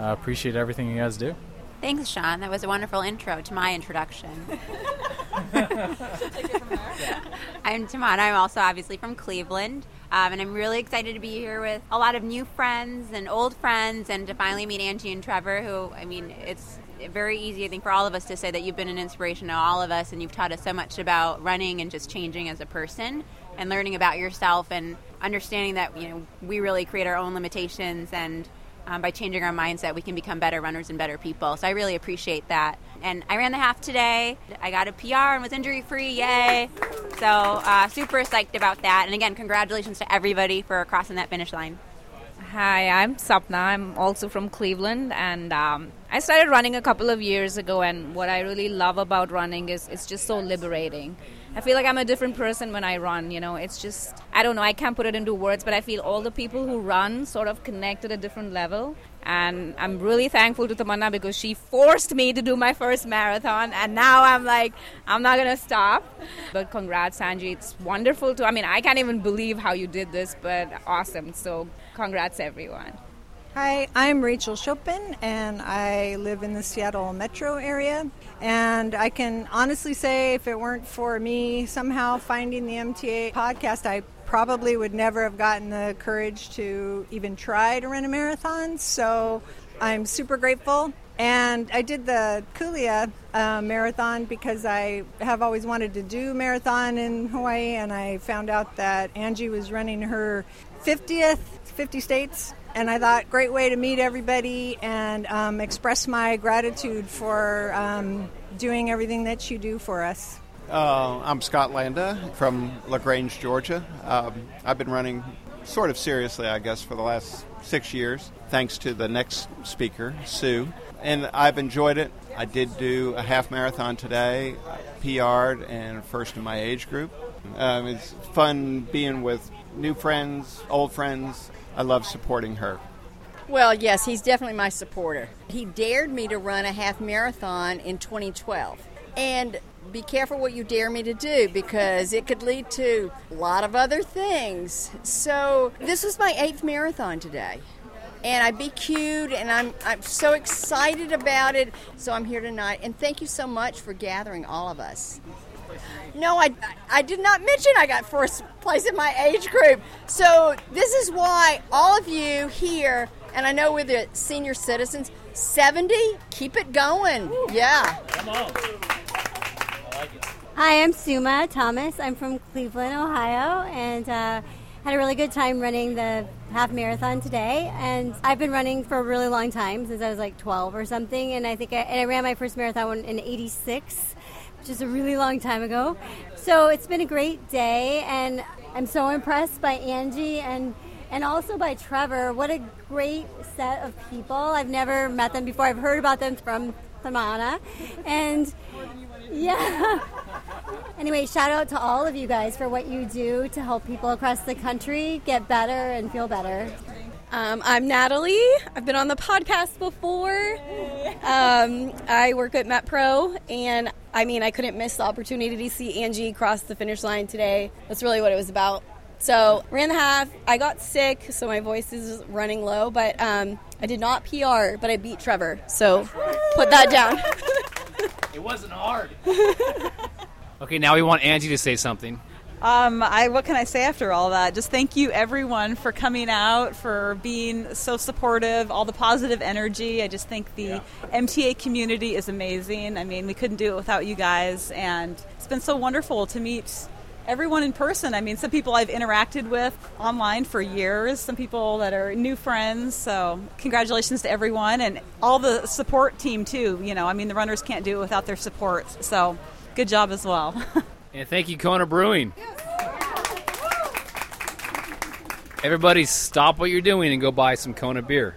appreciate everything you guys do. Thanks, Sean. That was a wonderful intro to my introduction. I'm Tamana. I'm also obviously from Cleveland, and I'm really excited to be here with a lot of new friends and old friends, and to finally meet Angie and Trevor, who, I mean, it's very easy, I think, for all of us to say that you've been an inspiration to all of us, and you've taught us so much about running and just changing as a person and learning about yourself and understanding that, you know, we really create our own limitations, and by changing our mindset, we can become better runners and better people. So I really appreciate that. And I ran the half today. I got a PR and was injury-free. Yay! So super psyched about that. And again, congratulations to everybody for crossing that finish line. Hi, I'm Sapna. I'm also from Cleveland, and I started running a couple of years ago, and what I really love about running is it's just so liberating. I feel like I'm a different person when I run, you know. It's just, I don't know, I can't put it into words, but I feel all the people who run sort of connect at a different level. And I'm really thankful to Tamana because she forced me to do my first marathon, and now I'm like, I'm not going to stop. But congrats, Angie. It's wonderful to, I mean, I can't even believe how you did this, but awesome. So congrats, everyone. Hi, I'm Rachel Chopin, and I live in the Seattle metro area. And I can honestly say, if it weren't for me somehow finding the MTA podcast, I probably would never have gotten the courage to even try to run a marathon. So I'm super grateful. And I did the Kulia marathon because I have always wanted to do marathon in Hawaii, and I found out that Angie was running her 50th, 50 states. And I thought, great way to meet everybody and express my gratitude for doing everything that you do for us. I'm Scott Landa from LaGrange, Georgia. I've been running sort of seriously, I guess, for the last 6 years, thanks to the next speaker, Sue. And I've enjoyed it. I did do a half marathon today, PR'd, and first in my age group. It's fun being with new friends, old friends. I love supporting her. Well, yes, he's definitely my supporter. He dared me to run a half marathon in 2012. And be careful what you dare me to do, because it could lead to a lot of other things. So this was my 8th marathon today. And I BQ'd, and I'm so excited about it. So I'm here tonight. And thank you so much for gathering all of us. No, I did not mention I got first place in my age group. So this is why all of you here, and I know we're the senior citizens, 70, keep it going. Yeah. Come on. I like it. Hi, I'm Suma Thomas. I'm from Cleveland, Ohio, and had a really good time running the half marathon today. And I've been running for a really long time, since I was like 12 or something. And I think I ran my first marathon in 86. Which is a really long time ago. So it's been a great day, and I'm so impressed by Angie and also by Trevor. What a great set of people. I've never met them before. I've heard about them from Tamana. And yeah. Anyway, shout out to all of you guys for what you do to help people across the country get better and feel better. I'm Natalie. I've been on the podcast before. I work at MetPro, and I couldn't miss the opportunity to see Angie cross the finish line today. That's really what it was about. So ran the half. I got sick, so my voice is running low, but I did not PR, but I beat Trevor. So put that down. It wasn't hard. Okay, now we want Angie to say something. What can I say after all that? Just thank you, everyone, for coming out, for being so supportive, all the positive energy. I just think the MTA community is amazing. We couldn't do it without you guys, and it's been so wonderful to meet everyone in person. Some people I've interacted with online for years, some people that are new friends. So congratulations to everyone and all the support team, too. The runners can't do it without their support. So good job as well. And thank you, Kona Brewing. Yes. Everybody stop what you're doing and go buy some Kona beer.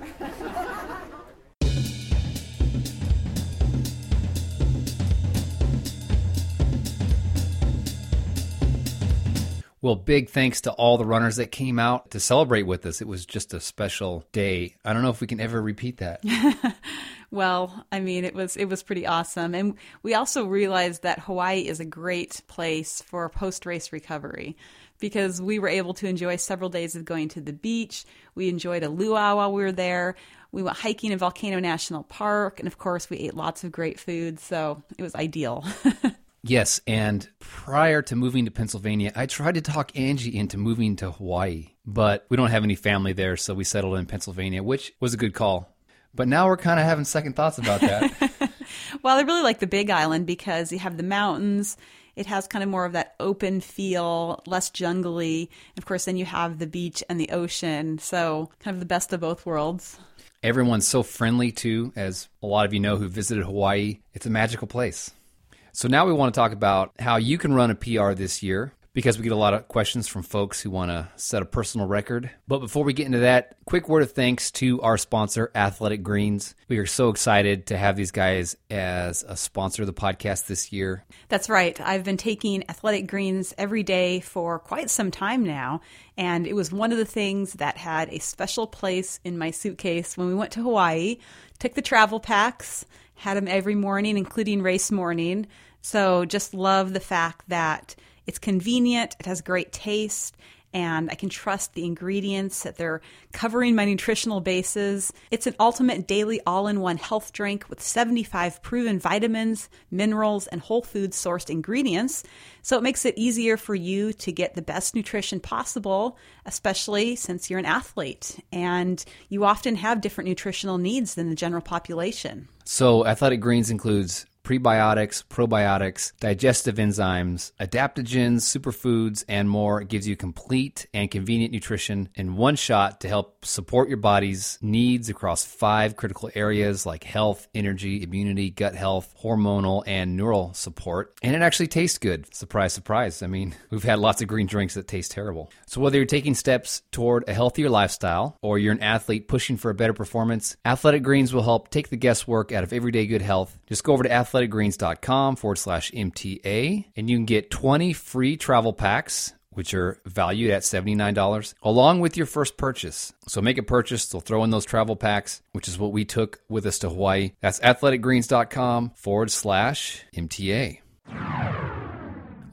Well, big thanks to all the runners that came out to celebrate with us. It was just a special day. I don't know if we can ever repeat that. Well, it was pretty awesome. And we also realized that Hawaii is a great place for post-race recovery because we were able to enjoy several days of going to the beach. We enjoyed a luau while we were there. We went hiking in Volcano National Park. And of course, we ate lots of great food. So it was ideal. Yes, and prior to moving to Pennsylvania, I tried to talk Angie into moving to Hawaii, but we don't have any family there, so we settled in Pennsylvania, which was a good call. But now we're kind of having second thoughts about that. Well, I really like the Big Island because you have the mountains. It has kind of more of that open feel, less jungly. Of course, then you have the beach and the ocean, so kind of the best of both worlds. Everyone's so friendly, too, as a lot of you know who visited Hawaii. It's a magical place. So now we want to talk about how you can run a PR this year because we get a lot of questions from folks who want to set a personal record. But before we get into that, quick word of thanks to our sponsor, Athletic Greens. We are so excited to have these guys as a sponsor of the podcast this year. That's right. I've been taking Athletic Greens every day for quite some time now, and it was one of the things that had a special place in my suitcase when we went to Hawaii, took the travel packs, had them every morning, including race morning. So just love the fact that it's convenient, it has great taste, and I can trust the ingredients, that they're covering my nutritional bases. It's an ultimate daily all-in-one health drink with 75 proven vitamins, minerals, and whole food sourced ingredients. So it makes it easier for you to get the best nutrition possible, especially since you're an athlete and you often have different nutritional needs than the general population. So Athletic Greens includes prebiotics, probiotics, digestive enzymes, adaptogens, superfoods, and more. It gives you complete and convenient nutrition in one shot to help support your body's needs across 5 critical areas like health, energy, immunity, gut health, hormonal, and neural support. And it actually tastes good. Surprise, surprise. We've had lots of green drinks that taste terrible. So whether you're taking steps toward a healthier lifestyle or you're an athlete pushing for a better performance, Athletic Greens will help take the guesswork out of everyday good health. Just go over to athleticgreens.com/MTA, and you can get 20 free travel packs, which are valued at $79, along with your first purchase. So make a purchase, they'll throw in those travel packs, which is what we took with us to Hawaii. That's athleticgreens.com/MTA.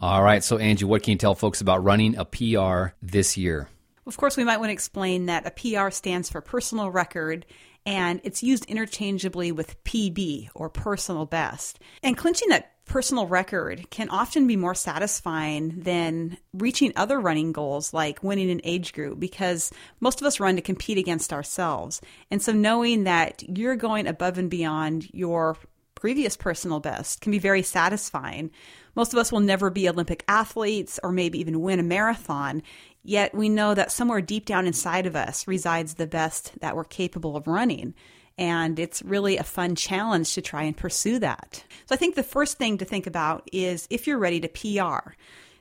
All right, so Angie, what can you tell folks about running a PR this year? Of course, we might want to explain that a PR stands for personal record, and it's used interchangeably with PB, or personal best. And clinching that personal record can often be more satisfying than reaching other running goals like winning an age group, because most of us run to compete against ourselves. And so knowing that you're going above and beyond your previous personal best can be very satisfying. Most of us will never be Olympic athletes or maybe even win a marathon, yet we know that somewhere deep down inside of us resides the best that we're capable of running. And it's really a fun challenge to try and pursue that. So I think the first thing to think about is if you're ready to PR.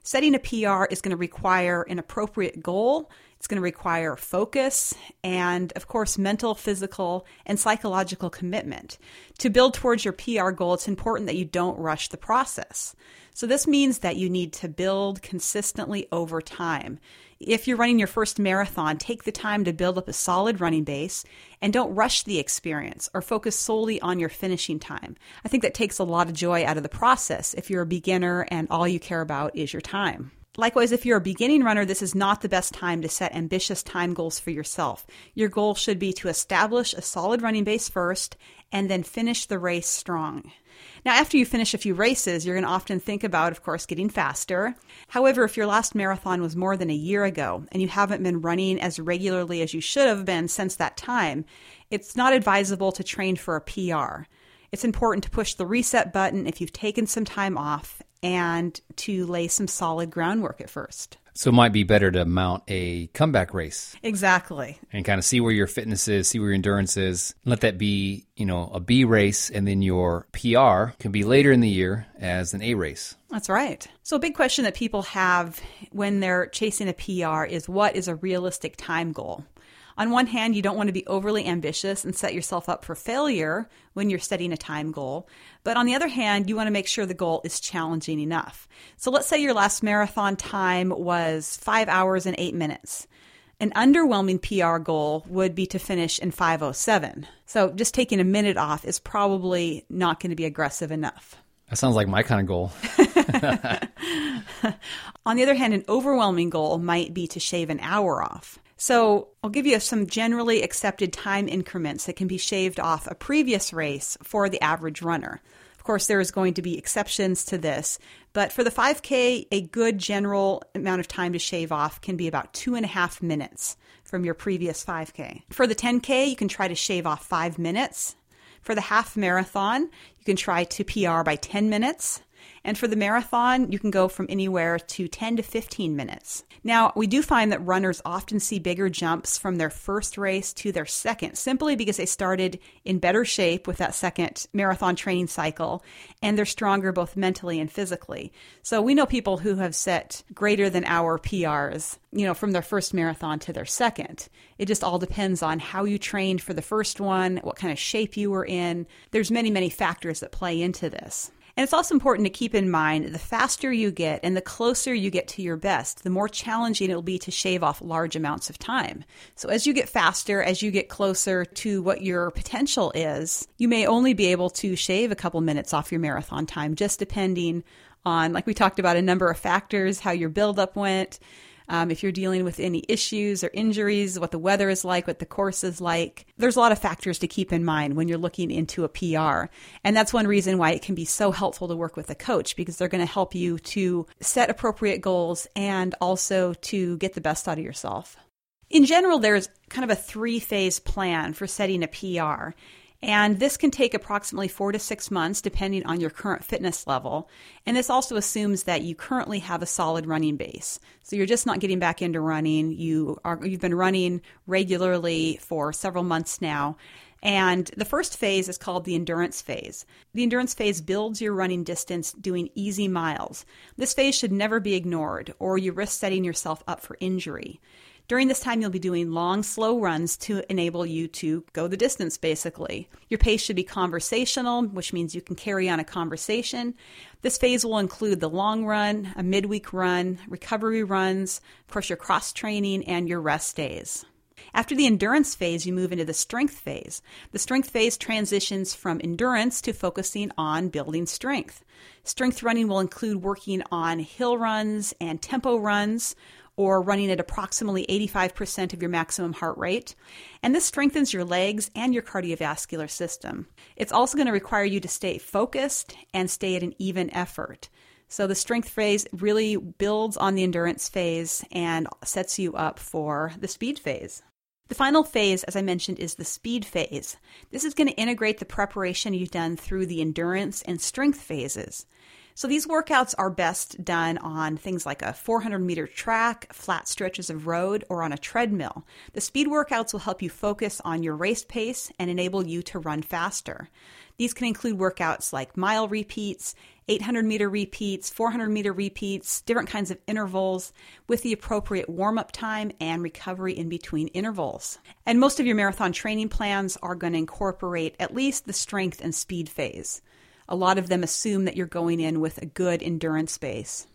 Setting a PR is going to require an appropriate goal. It's going to require focus and, of course, mental, physical, and psychological commitment. To build towards your PR goal, it's important that you don't rush the process. So this means that you need to build consistently over time. If you're running your first marathon, take the time to build up a solid running base and don't rush the experience or focus solely on your finishing time. I think that takes a lot of joy out of the process if you're a beginner and all you care about is your time. Likewise, if you're a beginning runner, this is not the best time to set ambitious time goals for yourself. Your goal should be to establish a solid running base first and then finish the race strong. Now, after you finish a few races, you're going to often think about, of course, getting faster. However, if your last marathon was more than a year ago and you haven't been running as regularly as you should have been since that time, it's not advisable to train for a PR. It's important to push the reset button if you've taken some time off and to lay some solid groundwork at first. So it might be better to mount a comeback race. Exactly. And kind of see where your fitness is, see where your endurance is. Let that be, a B race, and then your PR can be later in the year as an A race. That's right. So a big question that people have when they're chasing a PR is, what is a realistic time goal? On one hand, you don't want to be overly ambitious and set yourself up for failure when you're setting a time goal. But on the other hand, you want to make sure the goal is challenging enough. So let's say your last marathon time was 5 hours and 8 minutes. An underwhelming PR goal would be to finish in 5:07. So just taking a minute off is probably not going to be aggressive enough. That sounds like my kind of goal. On the other hand, an overwhelming goal might be to shave an hour off. So I'll give you some generally accepted time increments that can be shaved off a previous race for the average runner. Of course, there is going to be exceptions to this, but for the 5K, a good general amount of time to shave off can be about 2.5 minutes from your previous 5K. For the 10K, you can try to shave off 5 minutes. For the half marathon, you can try to PR by 10 minutes. And for the marathon, you can go from anywhere to 10 to 15 minutes. Now, we do find that runners often see bigger jumps from their first race to their second, simply because they started in better shape with that second marathon training cycle, and they're stronger both mentally and physically. So we know people who have set greater than hour PRs, from their first marathon to their second. It just all depends on how you trained for the first one, what kind of shape you were in. There's many, many factors that play into this. And it's also important to keep in mind, the faster you get and the closer you get to your best, the more challenging it will be to shave off large amounts of time. So as you get faster, as you get closer to what your potential is, you may only be able to shave a couple minutes off your marathon time, just depending on, like we talked about, a number of factors, how your buildup went, if you're dealing with any issues or injuries, what the weather is like, what the course is like. There's a lot of factors to keep in mind when you're looking into a PR. And that's one reason why it can be so helpful to work with a coach, because they're going to help you to set appropriate goals and also to get the best out of yourself. In general, there's kind of a 3-phase plan for setting a PR. And this can take approximately 4 to 6 months, depending on your current fitness level. And this also assumes that you currently have a solid running base. So you're just not getting back into running. You've been running regularly for several months now. And the first phase is called the endurance phase. The endurance phase builds your running distance doing easy miles. This phase should never be ignored, or you risk setting yourself up for injury. During this time, you'll be doing long, slow runs to enable you to go the distance, basically. Your pace should be conversational, which means you can carry on a conversation. This phase will include the long run, a midweek run, recovery runs, of course, your cross training, and your rest days. After the endurance phase, you move into the strength phase. The strength phase transitions from endurance to focusing on building strength. Strength running will include working on hill runs and tempo runs, or running at approximately 85% of your maximum heart rate. And this strengthens your legs and your cardiovascular system. It's also going to require you to stay focused and stay at an even effort. So the strength phase really builds on the endurance phase and sets you up for the speed phase. The final phase, as I mentioned, is the speed phase. This is going to integrate the preparation you've done through the endurance and strength phases. So these workouts are best done on things like a 400-meter track, flat stretches of road, or on a treadmill. The speed workouts will help you focus on your race pace and enable you to run faster. These can include workouts like mile repeats, 800-meter repeats, 400-meter repeats, different kinds of intervals with the appropriate warm-up time and recovery in between intervals. And most of your marathon training plans are going to incorporate at least the strength and speed phase. A lot of them assume that you're going in with a good endurance base.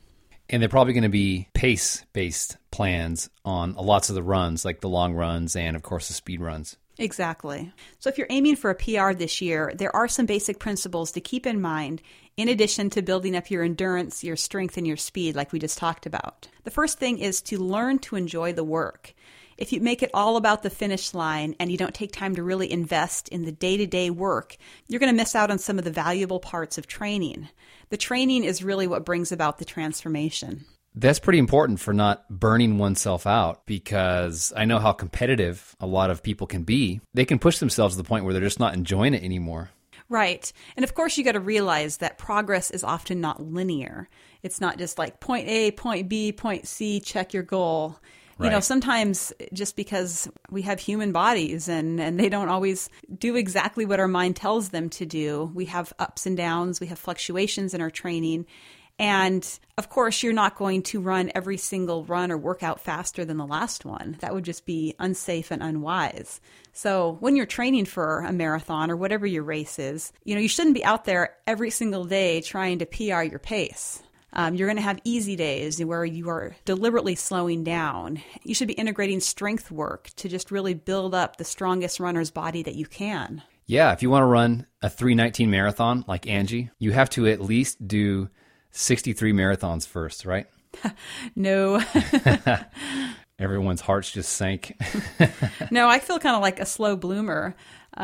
And they're probably going to be pace-based plans on lots of the runs, like the long runs and, of course, the speed runs. Exactly. So if you're aiming for a PR this year, there are some basic principles to keep in mind in addition to building up your endurance, your strength, and your speed like we just talked about. The first thing is to learn to enjoy the work. If you make it all about the finish line and you don't take time to really invest in the day-to-day work, you're going to miss out on some of the valuable parts of training. The training is really what brings about the transformation. That's pretty important for not burning oneself out, because I know how competitive a lot of people can be. They can push themselves to the point where they're just not enjoying it anymore. Right. And of course, you got to realize that progress is often not linear. It's not just like point A, point B, point C, check your goal. Right. You know, sometimes just because we have human bodies and they don't always do exactly what our mind tells them to do, we have ups and downs, we have fluctuations in our training. And of course, you're not going to run every single run or workout faster than the last one. That would just be unsafe and unwise. So when you're training for a marathon or whatever your race is, you know, you shouldn't be out there every single day trying to PR your pace. You're going to have easy days where you are deliberately slowing down. You should be integrating strength work to just really build up the strongest runner's body that you can. Yeah, if you want to run a 3:19 marathon like Angie, you have to at least do 63 marathons first, right? No. Everyone's hearts just sank. No, I feel kind of like a slow bloomer. You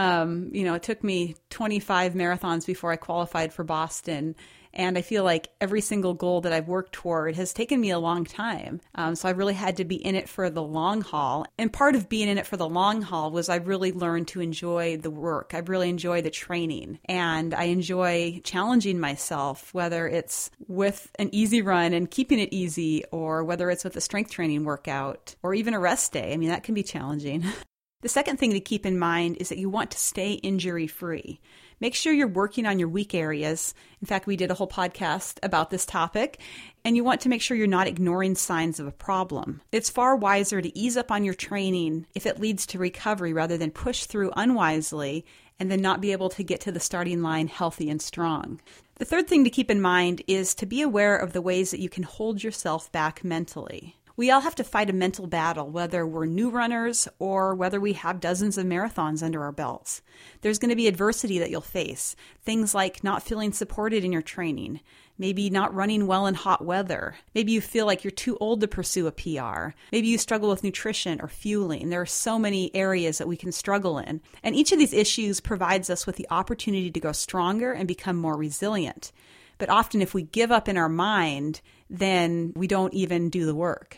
know, it took me 25 marathons before I qualified for Boston. And I feel like every single goal that I've worked toward has taken me a long time. So I really had to be in it for the long haul. And part of being in it for the long haul was I really learned to enjoy the work. I really enjoy the training. And I enjoy challenging myself, whether it's with an easy run and keeping it easy, or whether it's with a strength training workout, or even a rest day. I mean, that can be challenging. The second thing to keep in mind is that you want to stay injury-free. Make sure you're working on your weak areas. In fact, we did a whole podcast about this topic, and you want to make sure you're not ignoring signs of a problem. It's far wiser to ease up on your training if it leads to recovery rather than push through unwisely and then not be able to get to the starting line healthy and strong. The third thing to keep in mind is to be aware of the ways that you can hold yourself back mentally. We all have to fight a mental battle, whether we're new runners or whether we have dozens of marathons under our belts. There's going to be adversity that you'll face. Things like not feeling supported in your training, maybe not running well in hot weather. Maybe you feel like you're too old to pursue a PR. Maybe you struggle with nutrition or fueling. There are so many areas that we can struggle in. And each of these issues provides us with the opportunity to grow stronger and become more resilient. But often if we give up in our mind, then we don't even do the work.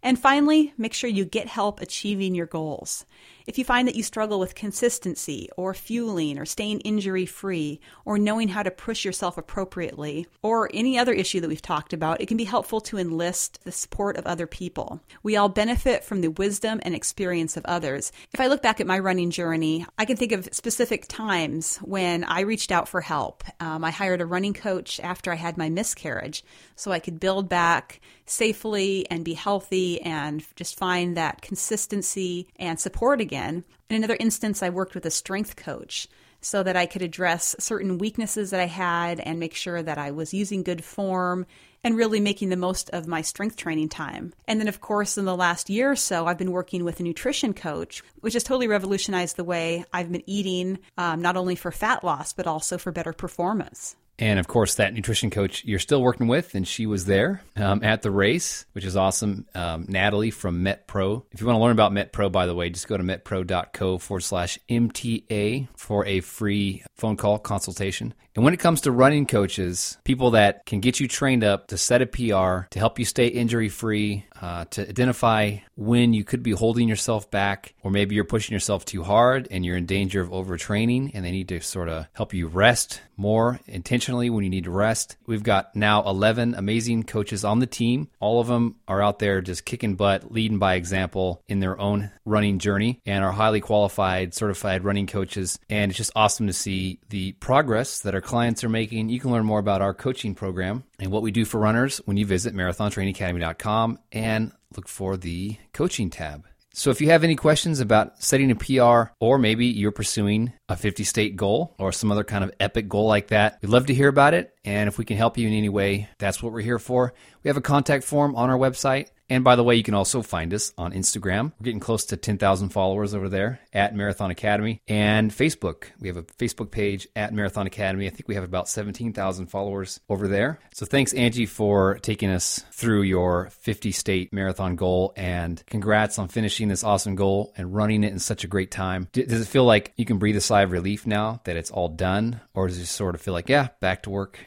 And finally, make sure you get help achieving your goals. If you find that you struggle with consistency or fueling or staying injury-free or knowing how to push yourself appropriately or any other issue that we've talked about, it can be helpful to enlist the support of other people. We all benefit from the wisdom and experience of others. If I look back at my running journey, I can think of specific times when I reached out for help. I hired a running coach after I had my miscarriage so I could build back safely and be healthy and just find that consistency and support again. In another instance, I worked with a strength coach so that I could address certain weaknesses that I had and make sure that I was using good form and really making the most of my strength training time. And then, of course, in the last year or so, I've been working with a nutrition coach, which has totally revolutionized the way I've been eating, not only for fat loss, but also for better performance. And of course, that nutrition coach you're still working with, and she was there at the race, which is awesome. Natalie from MetPro. If you want to learn about MetPro, by the way, just go to metpro.co/MTA for a free phone call consultation. And when it comes to running coaches, people that can get you trained up to set a PR, to help you stay injury-free, to identify when you could be holding yourself back, or maybe you're pushing yourself too hard and you're in danger of overtraining, and they need to sort of help you rest more intentionally when you need to rest. We've got now 11 amazing coaches on the team. All of them are out there just kicking butt, leading by example in their own running journey, and are highly qualified, certified running coaches. And it's just awesome to see the progress that our clients are making. You can learn more about our coaching program and what we do for runners when you visit marathontrainingacademy.com and look for the coaching tab. So if you have any questions about setting a PR, or maybe you're pursuing a 50-state goal or some other kind of epic goal like that, we'd love to hear about it. And if we can help you in any way, that's what we're here for. We have a contact form on our website. And by the way, you can also find us on Instagram. We're getting close to 10,000 followers over there at Marathon Academy. And Facebook. We have a Facebook page at Marathon Academy. I think we have about 17,000 followers over there. So thanks, Angie, for taking us through your 50-state marathon goal. And congrats on finishing this awesome goal and running it in such a great time. Does it feel like you can breathe a sigh of relief now that it's all done? Or does it sort of feel like, yeah, back to work?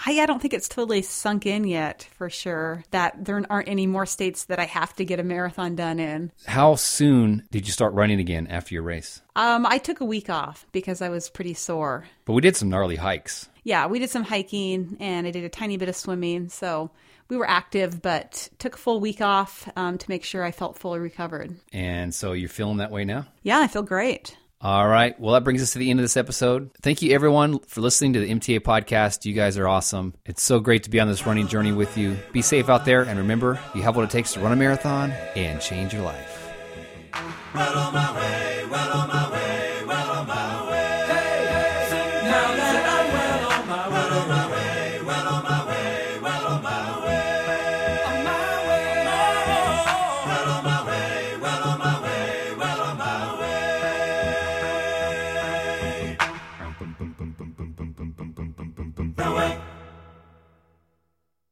I don't think it's totally sunk in yet, for sure, that there aren't any more states that I have to get a marathon done in. How soon did you start running again after your race? I took a week off because I was pretty sore. But we did some gnarly hikes. Yeah, we did some hiking, and I did a tiny bit of swimming, so we were active, but took a full week off to make sure I felt fully recovered. And so you're feeling that way now? Yeah, I feel great. All right. Well, that brings us to the end of this episode. Thank you, everyone, for listening to the MTA podcast. You guys are awesome. It's so great to be on this running journey with you. Be safe out there, and remember, you have what it takes to run a marathon and change your life. Well on my way, well on my way, well on my way. Hey, hey, now that I'm well on my way, well on my way, well on my way, on my way, well on my way, well on my way. Away.